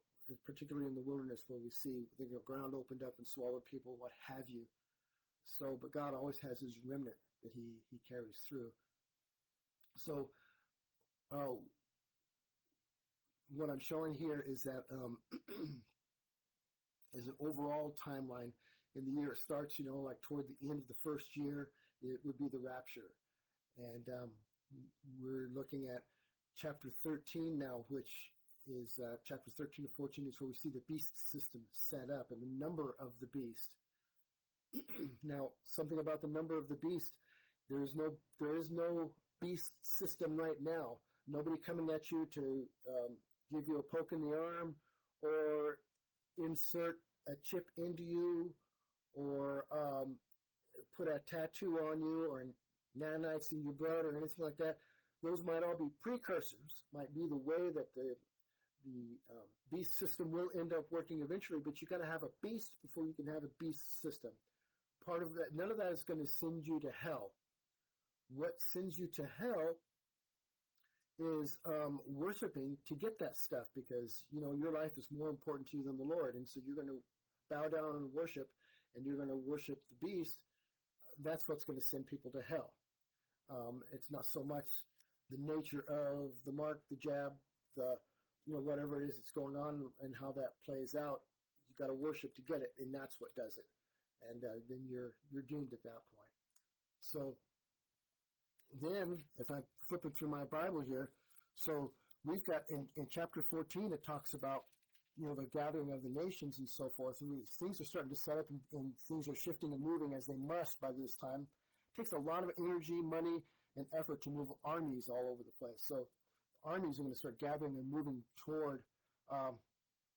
particularly in the wilderness where we see the ground opened up and swallowed people, what have you. So, but God always has his remnant that he, he carries through. So uh, what I'm showing here is that um, is an overall timeline in the year. It starts, you know, like toward the end of the first year, it would be the rapture. And um, we're looking at chapter thirteen now, which is uh, chapter thirteen to fourteen is where we see the beast system set up and the number of the beast. Now, something about the number of the beast, there is no there is no beast system right now. Nobody coming at you to um, give you a poke in the arm or insert a chip into you or um, put a tattoo on you or nanites in your blood or anything like that. Those might all be precursors, might be the way that the the um, beast system will end up working eventually, but you got to have a beast before you can have a beast system. Part of that, none of that is going to send you to hell. What sends you to hell is um, worshiping to get that stuff, because, you know, your life is more important to you than the Lord, and so you're going to bow down and worship, and you're going to worship the beast. That's what's going to send people to hell. Um, it's not so much the nature of the mark, the jab, the, you know, whatever it is that's going on and how that plays out. You got to worship to get it, and that's what does it. And uh, then you're you're doomed at that point. So then, if I'm flipping through my Bible here, so we've got in, in chapter fourteen, it talks about, you know, the gathering of the nations and so forth. And things are starting to set up, and, and things are shifting and moving as they must by this time. It takes a lot of energy, money, and effort to move armies all over the place. So armies are going to start gathering and moving toward um,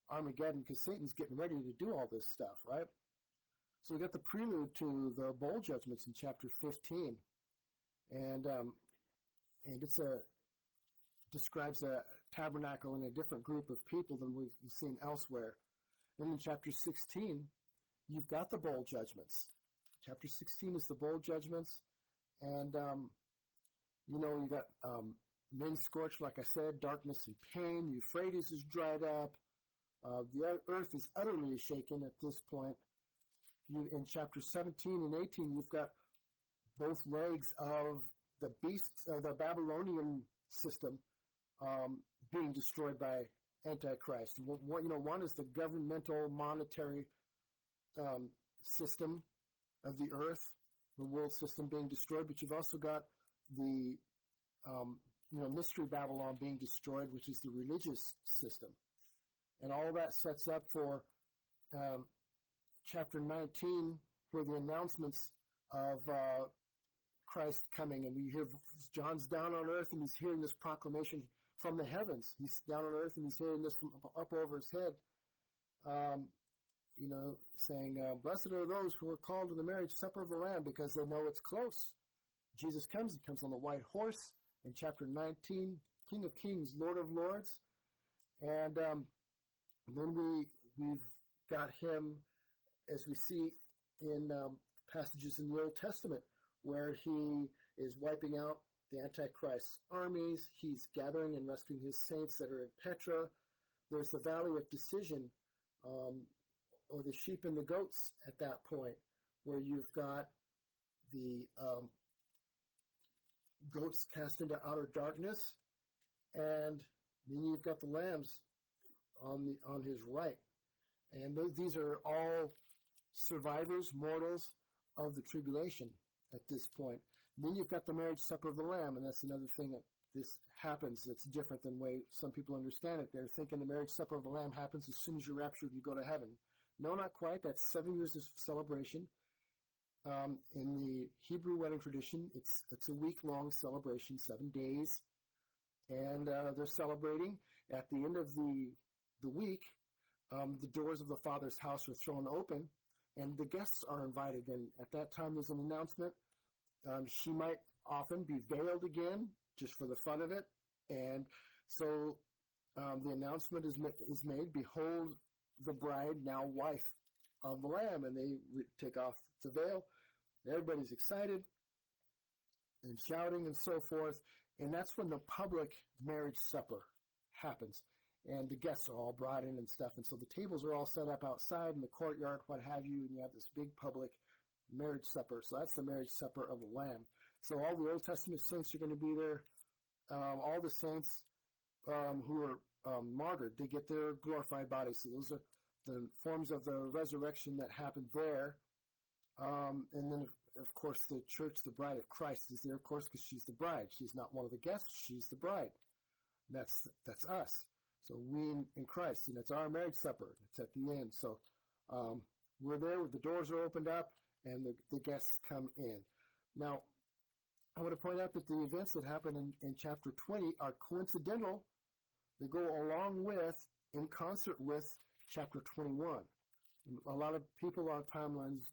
Armageddon, because Satan's getting ready to do all this stuff, right? So we got the prelude to the bowl judgments in chapter fifteen. And um, and it's a describes a tabernacle in a different group of people than we've seen elsewhere. Then in chapter sixteen, you've got the bowl judgments. Chapter sixteen is the bowl judgments, and um, you know, you got um, men scorched, like I said, darkness and pain. Euphrates is dried up. Uh, the earth is utterly shaken at this point. You, in chapter seventeen and eighteen, you've got both legs of the beast, uh, the Babylonian system, um, being destroyed by Antichrist. One, you know, one is the governmental monetary um, system of the earth, the world system being destroyed, but you've also got the um, you know, mystery Babylon being destroyed, which is the religious system. And all that sets up for um, chapter nineteen, where the announcements of uh, Christ coming, and we hear John's down on earth, and he's hearing this proclamation from the heavens. He's down on earth, and he's hearing this from up, up over his head, um, you know, saying, uh, "Blessed are those who are called to the marriage supper of the Lamb, because they know it's close." Jesus comes. He comes on the white horse in chapter nineteen, King of Kings, Lord of Lords, and um, then we we've got him, as we see in um, passages in the Old Testament, where he is wiping out the Antichrist's armies. He's gathering and rescuing his saints that are in Petra. There's the Valley of Decision, um, or the sheep and the goats at that point, where you've got the um, goats cast into outer darkness, and then you've got the lambs on the on his right. And th- these are all survivors, mortals of the tribulation at this point. And then you've got the marriage supper of the Lamb, and that's another thing that this happens that's different than the way some people understand it. They're thinking the marriage supper of the Lamb happens as soon as you're raptured, you go to heaven. No, not quite. That's seven years of celebration. Um, in the Hebrew wedding tradition, it's it's a week-long celebration, seven days. And uh, they're celebrating. At the end of the, the week, um, the doors of the Father's house are thrown open, and the guests are invited. And at that time, there's an announcement. Um, she might often be veiled again, just for the fun of it. And so um, the announcement is, ma- is made, behold, the bride, now wife of the Lamb. And they re- take off the veil. Everybody's excited and shouting and so forth. And that's when the public marriage supper happens. And the guests are all brought in and stuff. And so the tables are all set up outside in the courtyard, what have you. And you have this big public marriage supper. So that's the marriage supper of the Lamb. So all the Old Testament saints are going to be there. Um, all the saints um, who are um, martyred, they get their glorified bodies. So those are the forms of the resurrection that happened there. Um, and then, of course, the church, the bride of Christ, is there, of course, because she's the bride. She's not one of the guests. She's the bride. And that's that's us. So we in, in Christ, and it's our marriage supper. It's at the end. So um, we're there. The doors are opened up, and the, the guests come in. Now, I want to point out that the events that happen in, in chapter twenty are coincidental. They go along with, in concert with, chapter twenty-one. A lot of people on timelines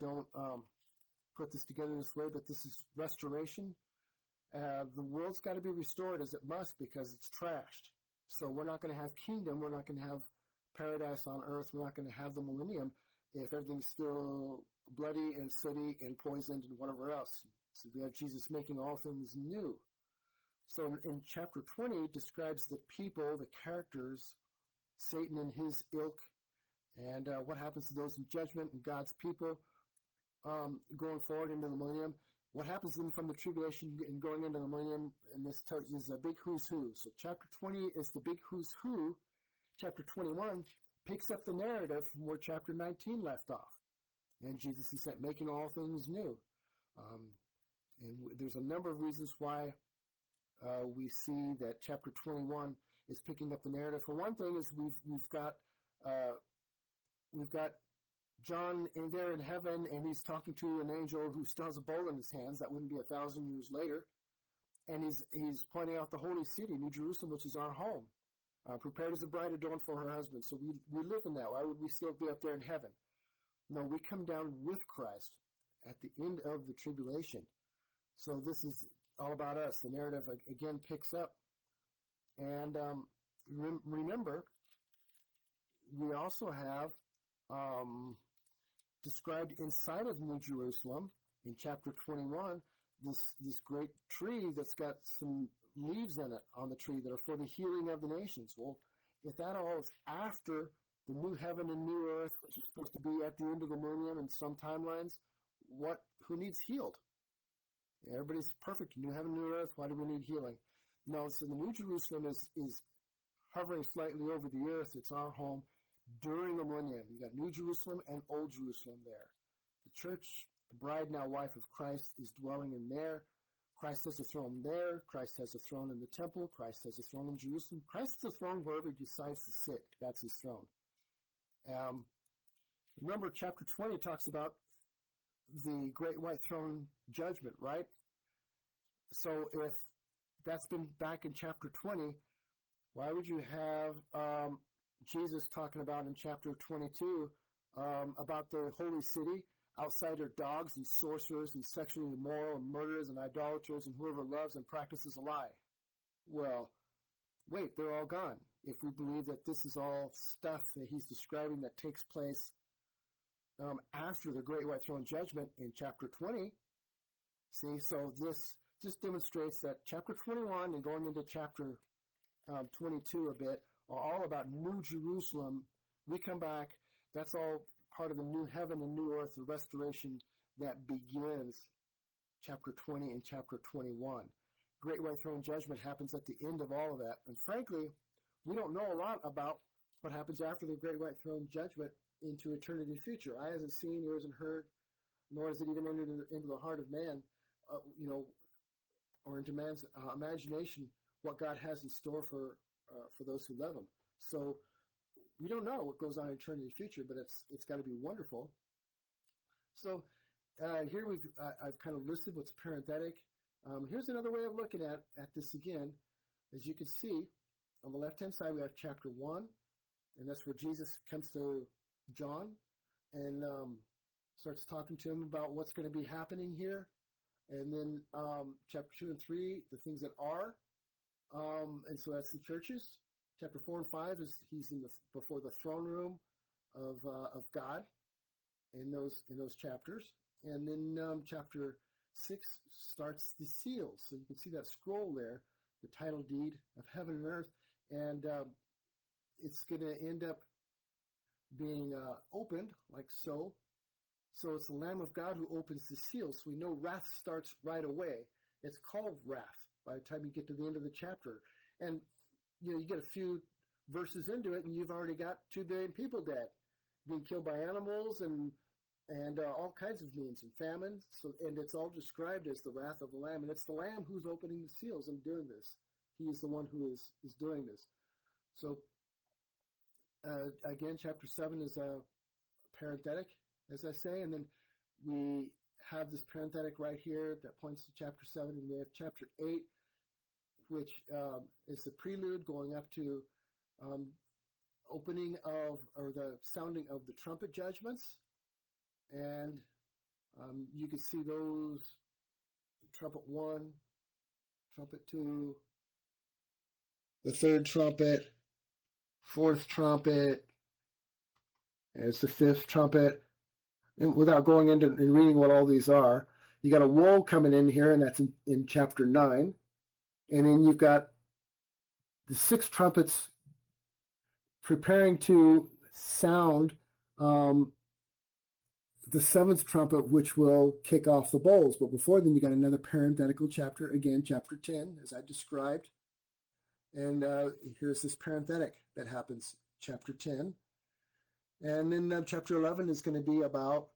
don't um, put this together this way, but this is restoration. Uh, the world's got to be restored as it must because it's trashed. So we're not going to have kingdom. We're not going to have paradise on earth. We're not going to have the millennium if everything's still bloody and sooty and poisoned and whatever else. So we have Jesus making all things new. So in chapter twenty, it describes the people, the characters, Satan and his ilk, and uh, what happens to those in judgment and God's people um, going forward into the millennium. What happens to them from the tribulation and going into the millennium, and this t- is a big who's who. So chapter twenty is the big who's who. Chapter twenty-one picks up the narrative from where chapter nineteen left off. And Jesus is set making all things new. Um, And there's a number of reasons why uh, we see that chapter twenty-one is picking up the narrative. For one thing, is we've we've got uh, we've got John in there in heaven, and he's talking to an angel who still has a bowl in his hands. That wouldn't be a thousand years later, and he's he's pointing out the holy city, New Jerusalem, which is our home, uh, prepared as a bride adorned for her husband. So we we live in that. Why would we still be up there in heaven? No, we come down with Christ at the end of the tribulation. So this is all about us. The narrative, again, picks up. And um, re- remember, we also have um, described inside of New Jerusalem, in chapter twenty-one, this, this great tree that's got some leaves in it on the tree that are for the healing of the nations. Well, if that all is after the new heaven and new earth, which is supposed to be at the end of the millennium in some timelines, what who needs healed? Everybody's perfect, new heaven, new earth. Why do we need healing? No, so the New Jerusalem is, is hovering slightly over the earth. It's our home during the millennium. You got New Jerusalem and Old Jerusalem there. The church, the bride, now wife of Christ, is dwelling in there. Christ has a throne there. Christ has a throne in the temple. Christ has a throne in Jerusalem. Christ has a throne wherever he decides to sit. That's his throne. Um, remember, chapter twenty talks about the great white throne judgment, right? So if that's been back in chapter twenty, why would you have um, Jesus talking about in chapter twenty-two um, about the holy city? Outside are dogs and sorcerers and sexually immoral and murderers and idolaters and whoever loves and practices a lie. Well, wait, they're all gone. If we believe that this is all stuff that he's describing that takes place Um, after the Great White Throne Judgment in chapter twenty. See, so this just demonstrates that chapter twenty-one and going into chapter um, twenty-two a bit are all about New Jerusalem we come back, that's all part of the new heaven and new earth, the restoration that begins chapter twenty and chapter twenty-one. Great White Throne Judgment happens at the end of all of that. And frankly, we don't know a lot about what happens after the Great White Throne Judgment into eternity future. I hasn't seen, ears and heard, nor has it even entered into the, into the heart of man, uh, you know, or into man's uh, imagination, what God has in store for uh, for those who love him. So we don't know what goes on in eternity future, but it's it's got to be wonderful. So uh, here we've uh, I've kind of listed what's parenthetic. Um, here's another way of looking at, at this again. As you can see, on the left-hand side, we have chapter one, and that's where Jesus comes to John and um, starts talking to him about what's going to be happening here. And then um, chapter two and three, the things that are. Um, and so that's the churches. Chapter four and five is he's in the, before the throne room of uh, of God in those in those chapters. And then um, chapter six starts the seals. So you can see that scroll there, the title deed of heaven and earth. And um, it's going to end up being uh, opened like so. So it's the Lamb of God who opens the seals. So we know wrath starts right away. It's called wrath by the time you get to the end of the chapter. And, you know, you get a few verses into it, and you've already got two billion people dead, being killed by animals and and uh, all kinds of means and famine. So, and it's all described as the wrath of the Lamb. And it's the Lamb who's opening the seals and doing this. He is the one who is, is doing this. So, uh, again, chapter seven is a parenthetic, as I say. And then we have this parenthetic right here that points to chapter seven. And we have chapter eight, which um, is the prelude going up to um, opening of, or the sounding of the trumpet judgments. And um, you can see those, trumpet one, trumpet two, the third trumpet, fourth trumpet, and it's the fifth trumpet. And without going into and reading what all these are, you got a woe coming in here, and that's in, in chapter nine. And then you've got the six trumpets preparing to sound um, the seventh trumpet, which will kick off the bowls. But before then, you got another parenthetical chapter, again, chapter ten, as I described. And uh, here's this parenthetic that happens, chapter ten. And then uh, chapter eleven is going to be about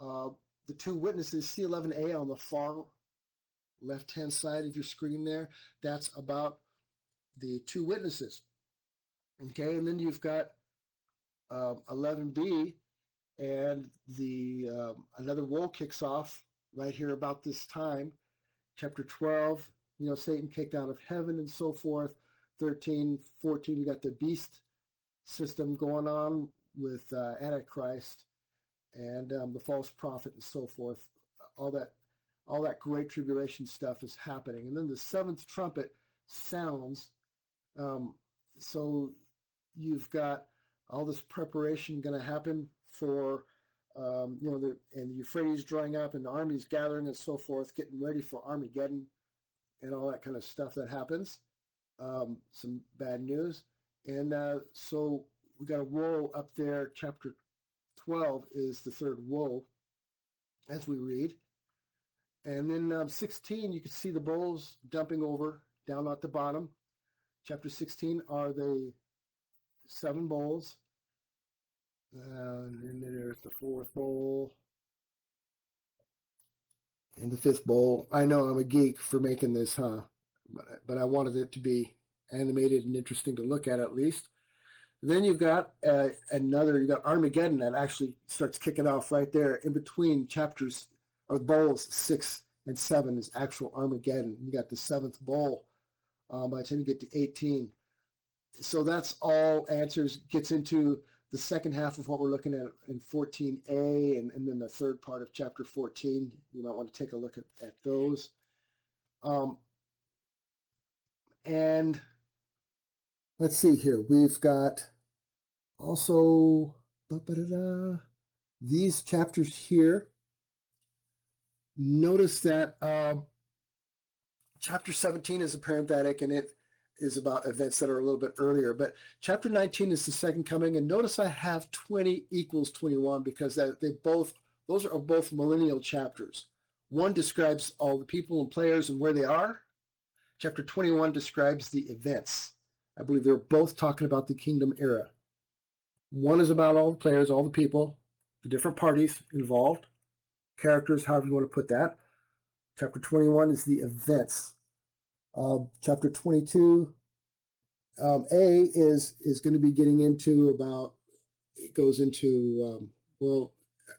uh, the two witnesses. See eleven A on the far left-hand side of your screen there. That's about the two witnesses. Okay, and then you've got uh, eleven B, and the um, another woe kicks off right here about this time. Chapter twelve, you know, Satan kicked out of heaven and so forth. thirteen, fourteen, you got the beast system going on with uh, Antichrist and um, the false prophet and so forth. All that, all that great tribulation stuff is happening. And then the seventh trumpet sounds. Um, so you've got all this preparation going to happen for, um, you know, the, and the Euphrates drawing up and the armies gathering and so forth, getting ready for Armageddon and all that kind of stuff that happens. Um, some bad news. And uh, so we got a woe up there. Chapter twelve is the third woe as we read. And then um, sixteen, you can see the bowls dumping over down at the bottom. Chapter sixteen are the seven bowls. Uh, and then there's the fourth bowl and the fifth bowl. I know I'm a geek for making this, huh? But, but I wanted it to be animated and interesting to look at, at least. Then you've got uh, another, you've got Armageddon that actually starts kicking off right there in between chapters or bowls six and seven is actual Armageddon. You got the seventh bowl um, by the time you get to eighteen. So that's all answers, gets into the second half of what we're looking at in fourteen A and, and then the third part of chapter fourteen. You might want to take a look at, at those. Um, And let's see here. We've got also these chapters here. Notice that um, chapter seventeen is a parenthetic, and it is about events that are a little bit earlier. But chapter nineteen is the second coming. And notice I have twenty equals twenty-one because that they both, those are both millennial chapters. One describes all the people and players and where they are. Chapter twenty-one describes the events. I believe they're both talking about the kingdom era. One is about all the players, all the people, the different parties involved, characters, however you want to put that. Chapter twenty-one is the events. Um, chapter twenty-two, um, A is is going to be getting into about, it goes into, um, well,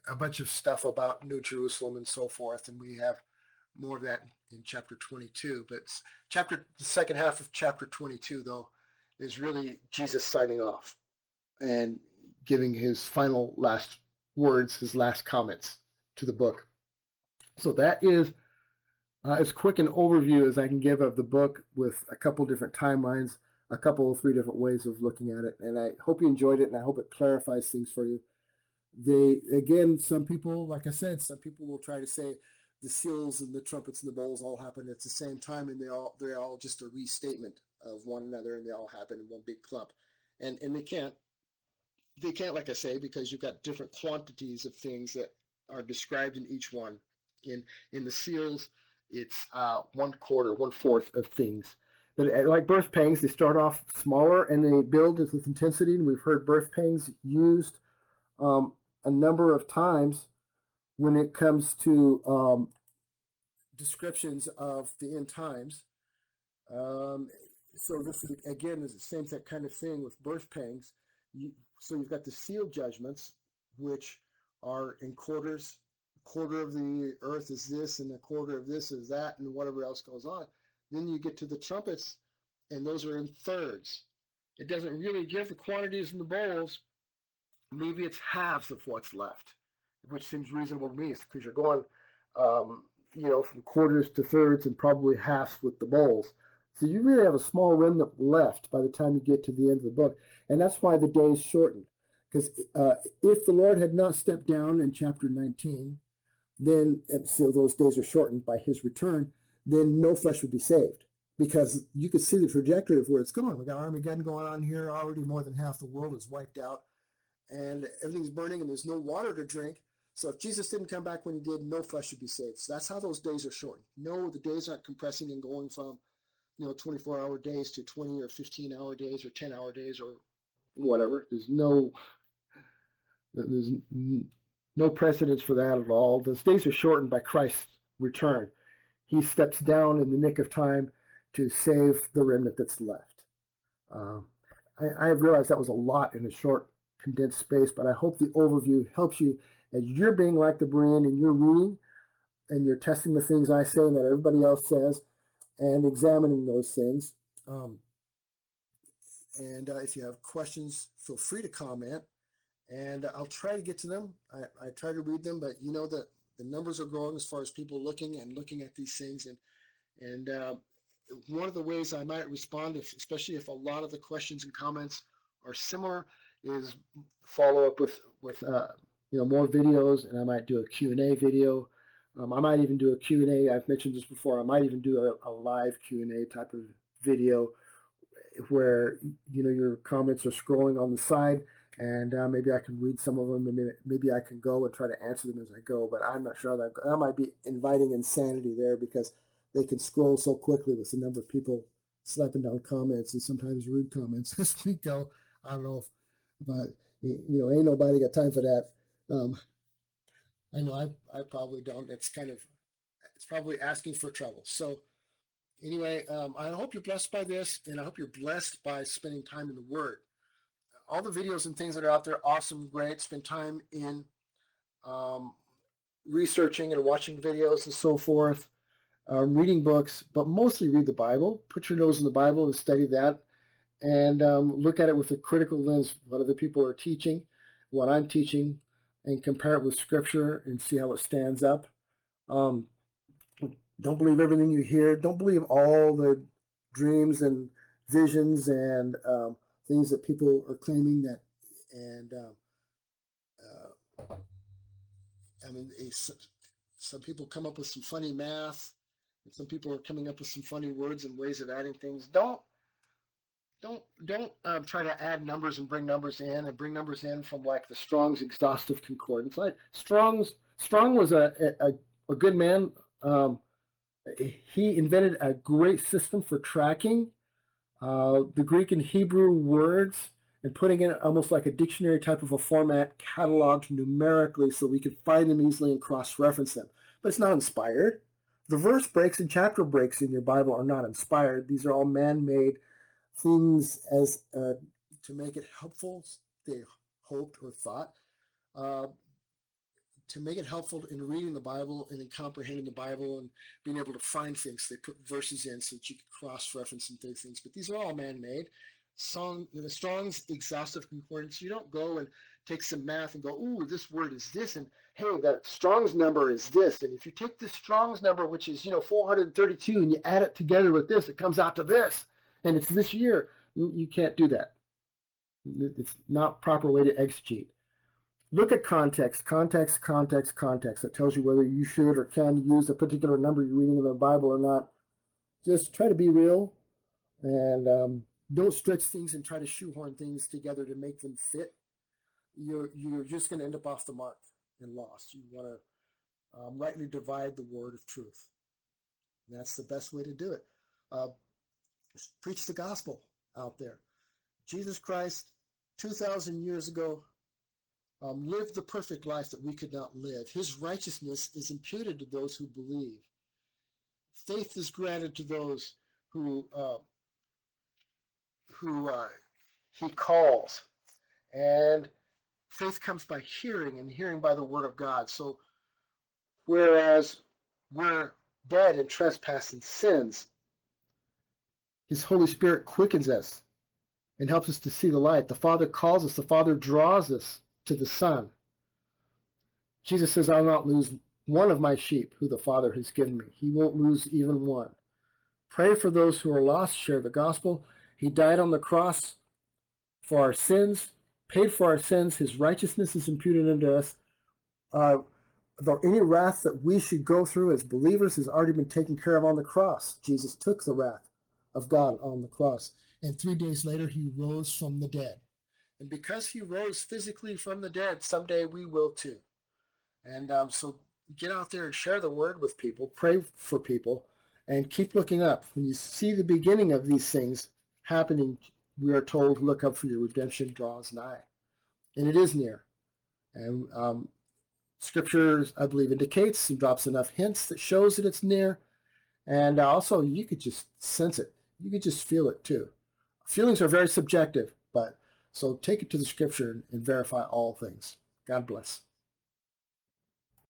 a bunch of stuff about New Jerusalem and so forth, and we have more of that in chapter twenty-two. But chapter the second half of chapter twenty-two, though, is really Jesus signing off and giving his final last words, his last comments to the book. So that is uh, as quick an overview as I can give of the book with a couple different timelines, a couple, three different ways of looking at it. And I hope you enjoyed it, and I hope it clarifies things for you. They, again, some people, like I said, some people will try to say the seals and the trumpets and the bowls all happen at the same time, and they all, they're all just a restatement of one another, and they all happen in one big clump. And and they can't, they can't, like I say, because you've got different quantities of things that are described in each one. In in the seals, it's uh, one quarter, one fourth of things. But like birth pangs, they start off smaller and they build with intensity. And we've heard birth pangs used um, a number of times when it comes to um, descriptions of the end times. Um, so this is, again is the same kind of thing with birth pangs. You, so you've got the seal judgments, which are in quarters. A quarter of the earth is this, and a quarter of this is that, and whatever else goes on. Then you get to the trumpets, and those are in thirds. It doesn't really give the quantities in the bowls. Maybe it's halves of what's left, which seems reasonable to me, because you're going, um, you know, from quarters to thirds and probably halves with the bowls. So you really have a small remnant left by the time you get to the end of the book. And that's why the days shortened. Because uh, if the Lord had not stepped down in chapter nineteen, then, and so those days are shortened by his return, then no flesh would be saved. Because you could see the trajectory of where it's going. We've got Armageddon going on here. Already more than half the world is wiped out. And everything's burning and there's no water to drink. So if Jesus didn't come back when he did, no flesh would be saved. So that's how those days are shortened. No, the days aren't compressing and going from, you know, twenty-four hour days to twenty or fifteen hour days or ten hour days or whatever. There's no there's no precedence for that at all. Those days are shortened by Christ's return. He steps down in the nick of time to save the remnant that's left. Uh, I, I realize that was a lot in a short, condensed space, but I hope the overview helps you as you're being like the Berean and you're reading and you're testing the things I say and that everybody else says, and examining those things. Um, and uh, if you have questions, feel free to comment, and I'll try to get to them. I, I try to read them, but you know that the numbers are growing as far as people looking and looking at these things. And and uh, one of the ways I might respond, if, especially if a lot of the questions and comments are similar, is follow up with, with uh, you know, more videos, and I might do a Q and A video. Um, I might even do a Q and A. I've mentioned this before. I might even do a, a live Q and A type of video where, you know, your comments are scrolling on the side, and uh, maybe I can read some of them, and maybe, maybe I can go and try to answer them as I go. But I'm not sure. That I might be inviting insanity there, because they can scroll so quickly with the number of people slapping down comments and sometimes rude comments as we go. I don't know, if, but you know, ain't nobody got time for that. Um, I know I, I probably don't. It's kind of, it's probably asking for trouble. So anyway, um, I hope you're blessed by this, and I hope you're blessed by spending time in the Word. All the videos and things that are out there, awesome, great. Spend time in um, researching and watching videos and so forth, um, reading books, but mostly read the Bible. Put your nose in the Bible and study that, and um, look at it with a critical lens, what other people are teaching, what I'm teaching, and compare it with Scripture and see how it stands up. Um, don't believe everything you hear. Don't believe all the dreams and visions and um, things that people are claiming that. And uh, uh, I mean, a, some people come up with some funny math. And some people are coming up with some funny words and ways of adding things. Don't Don't don't uh, try to add numbers and bring numbers in and bring numbers in from like the Strong's exhaustive concordance. I, Strong's Strong was a a, a good man. Um, he invented a great system for tracking uh, the Greek and Hebrew words and putting in almost like a dictionary type of a format, cataloged numerically so we could find them easily and cross-reference them. But it's not inspired. The verse breaks and chapter breaks in your Bible are not inspired. These are all man-made things as uh, to make it helpful, they hoped or thought, uh, to make it helpful in reading the Bible and in comprehending the Bible and being able to find things. They put verses in so that you could cross-reference and do things, but these are all man-made. Song, the Strong's exhaustive concordance, you don't go and take some math and go, ooh, this word is this, and hey, that Strong's number is this, and if you take this Strong's number, which is, you know, four hundred thirty-two, and you add it together with this, it comes out to this. And it's this year. You can't do that. It's not proper way to exegete. Look at context, context, context, context. That tells you whether you should or can use a particular number you're reading in the Bible or not. Just try to be real, and um, don't stretch things and try to shoehorn things together to make them fit. You're you're just going to end up off the mark and lost. You want to um, rightly divide the word of truth. And that's the best way to do it. Uh, Preach the gospel out there. Jesus Christ, two thousand years ago, um, lived the perfect life that we could not live. His righteousness is imputed to those who believe. Faith is granted to those who uh, who uh, he calls. And faith comes by hearing, and hearing by the word of God. So whereas we're dead in trespass and sins, His Holy Spirit quickens us and helps us to see the light. The Father calls us. The Father draws us to the Son. Jesus says, I'll not lose one of my sheep who the Father has given me. He won't lose even one. Pray for those who are lost. Share the gospel. He died on the cross for our sins, paid for our sins. His righteousness is imputed unto us. Uh, though any wrath that we should go through as believers has already been taken care of on the cross. Jesus took the wrath of God on the cross. And three days later, he rose from the dead. And because he rose physically from the dead, someday we will too. And um, so get out there and share the word with people, pray for people, and keep looking up. When you see the beginning of these things happening, we are told, look up, for your redemption draws nigh. And it is near. And um, Scripture, I believe, indicates and drops enough hints that shows that it's near. And also, you could just sense it. You could just feel it too. Feelings are very subjective, but so take it to the Scripture and verify all things. God bless.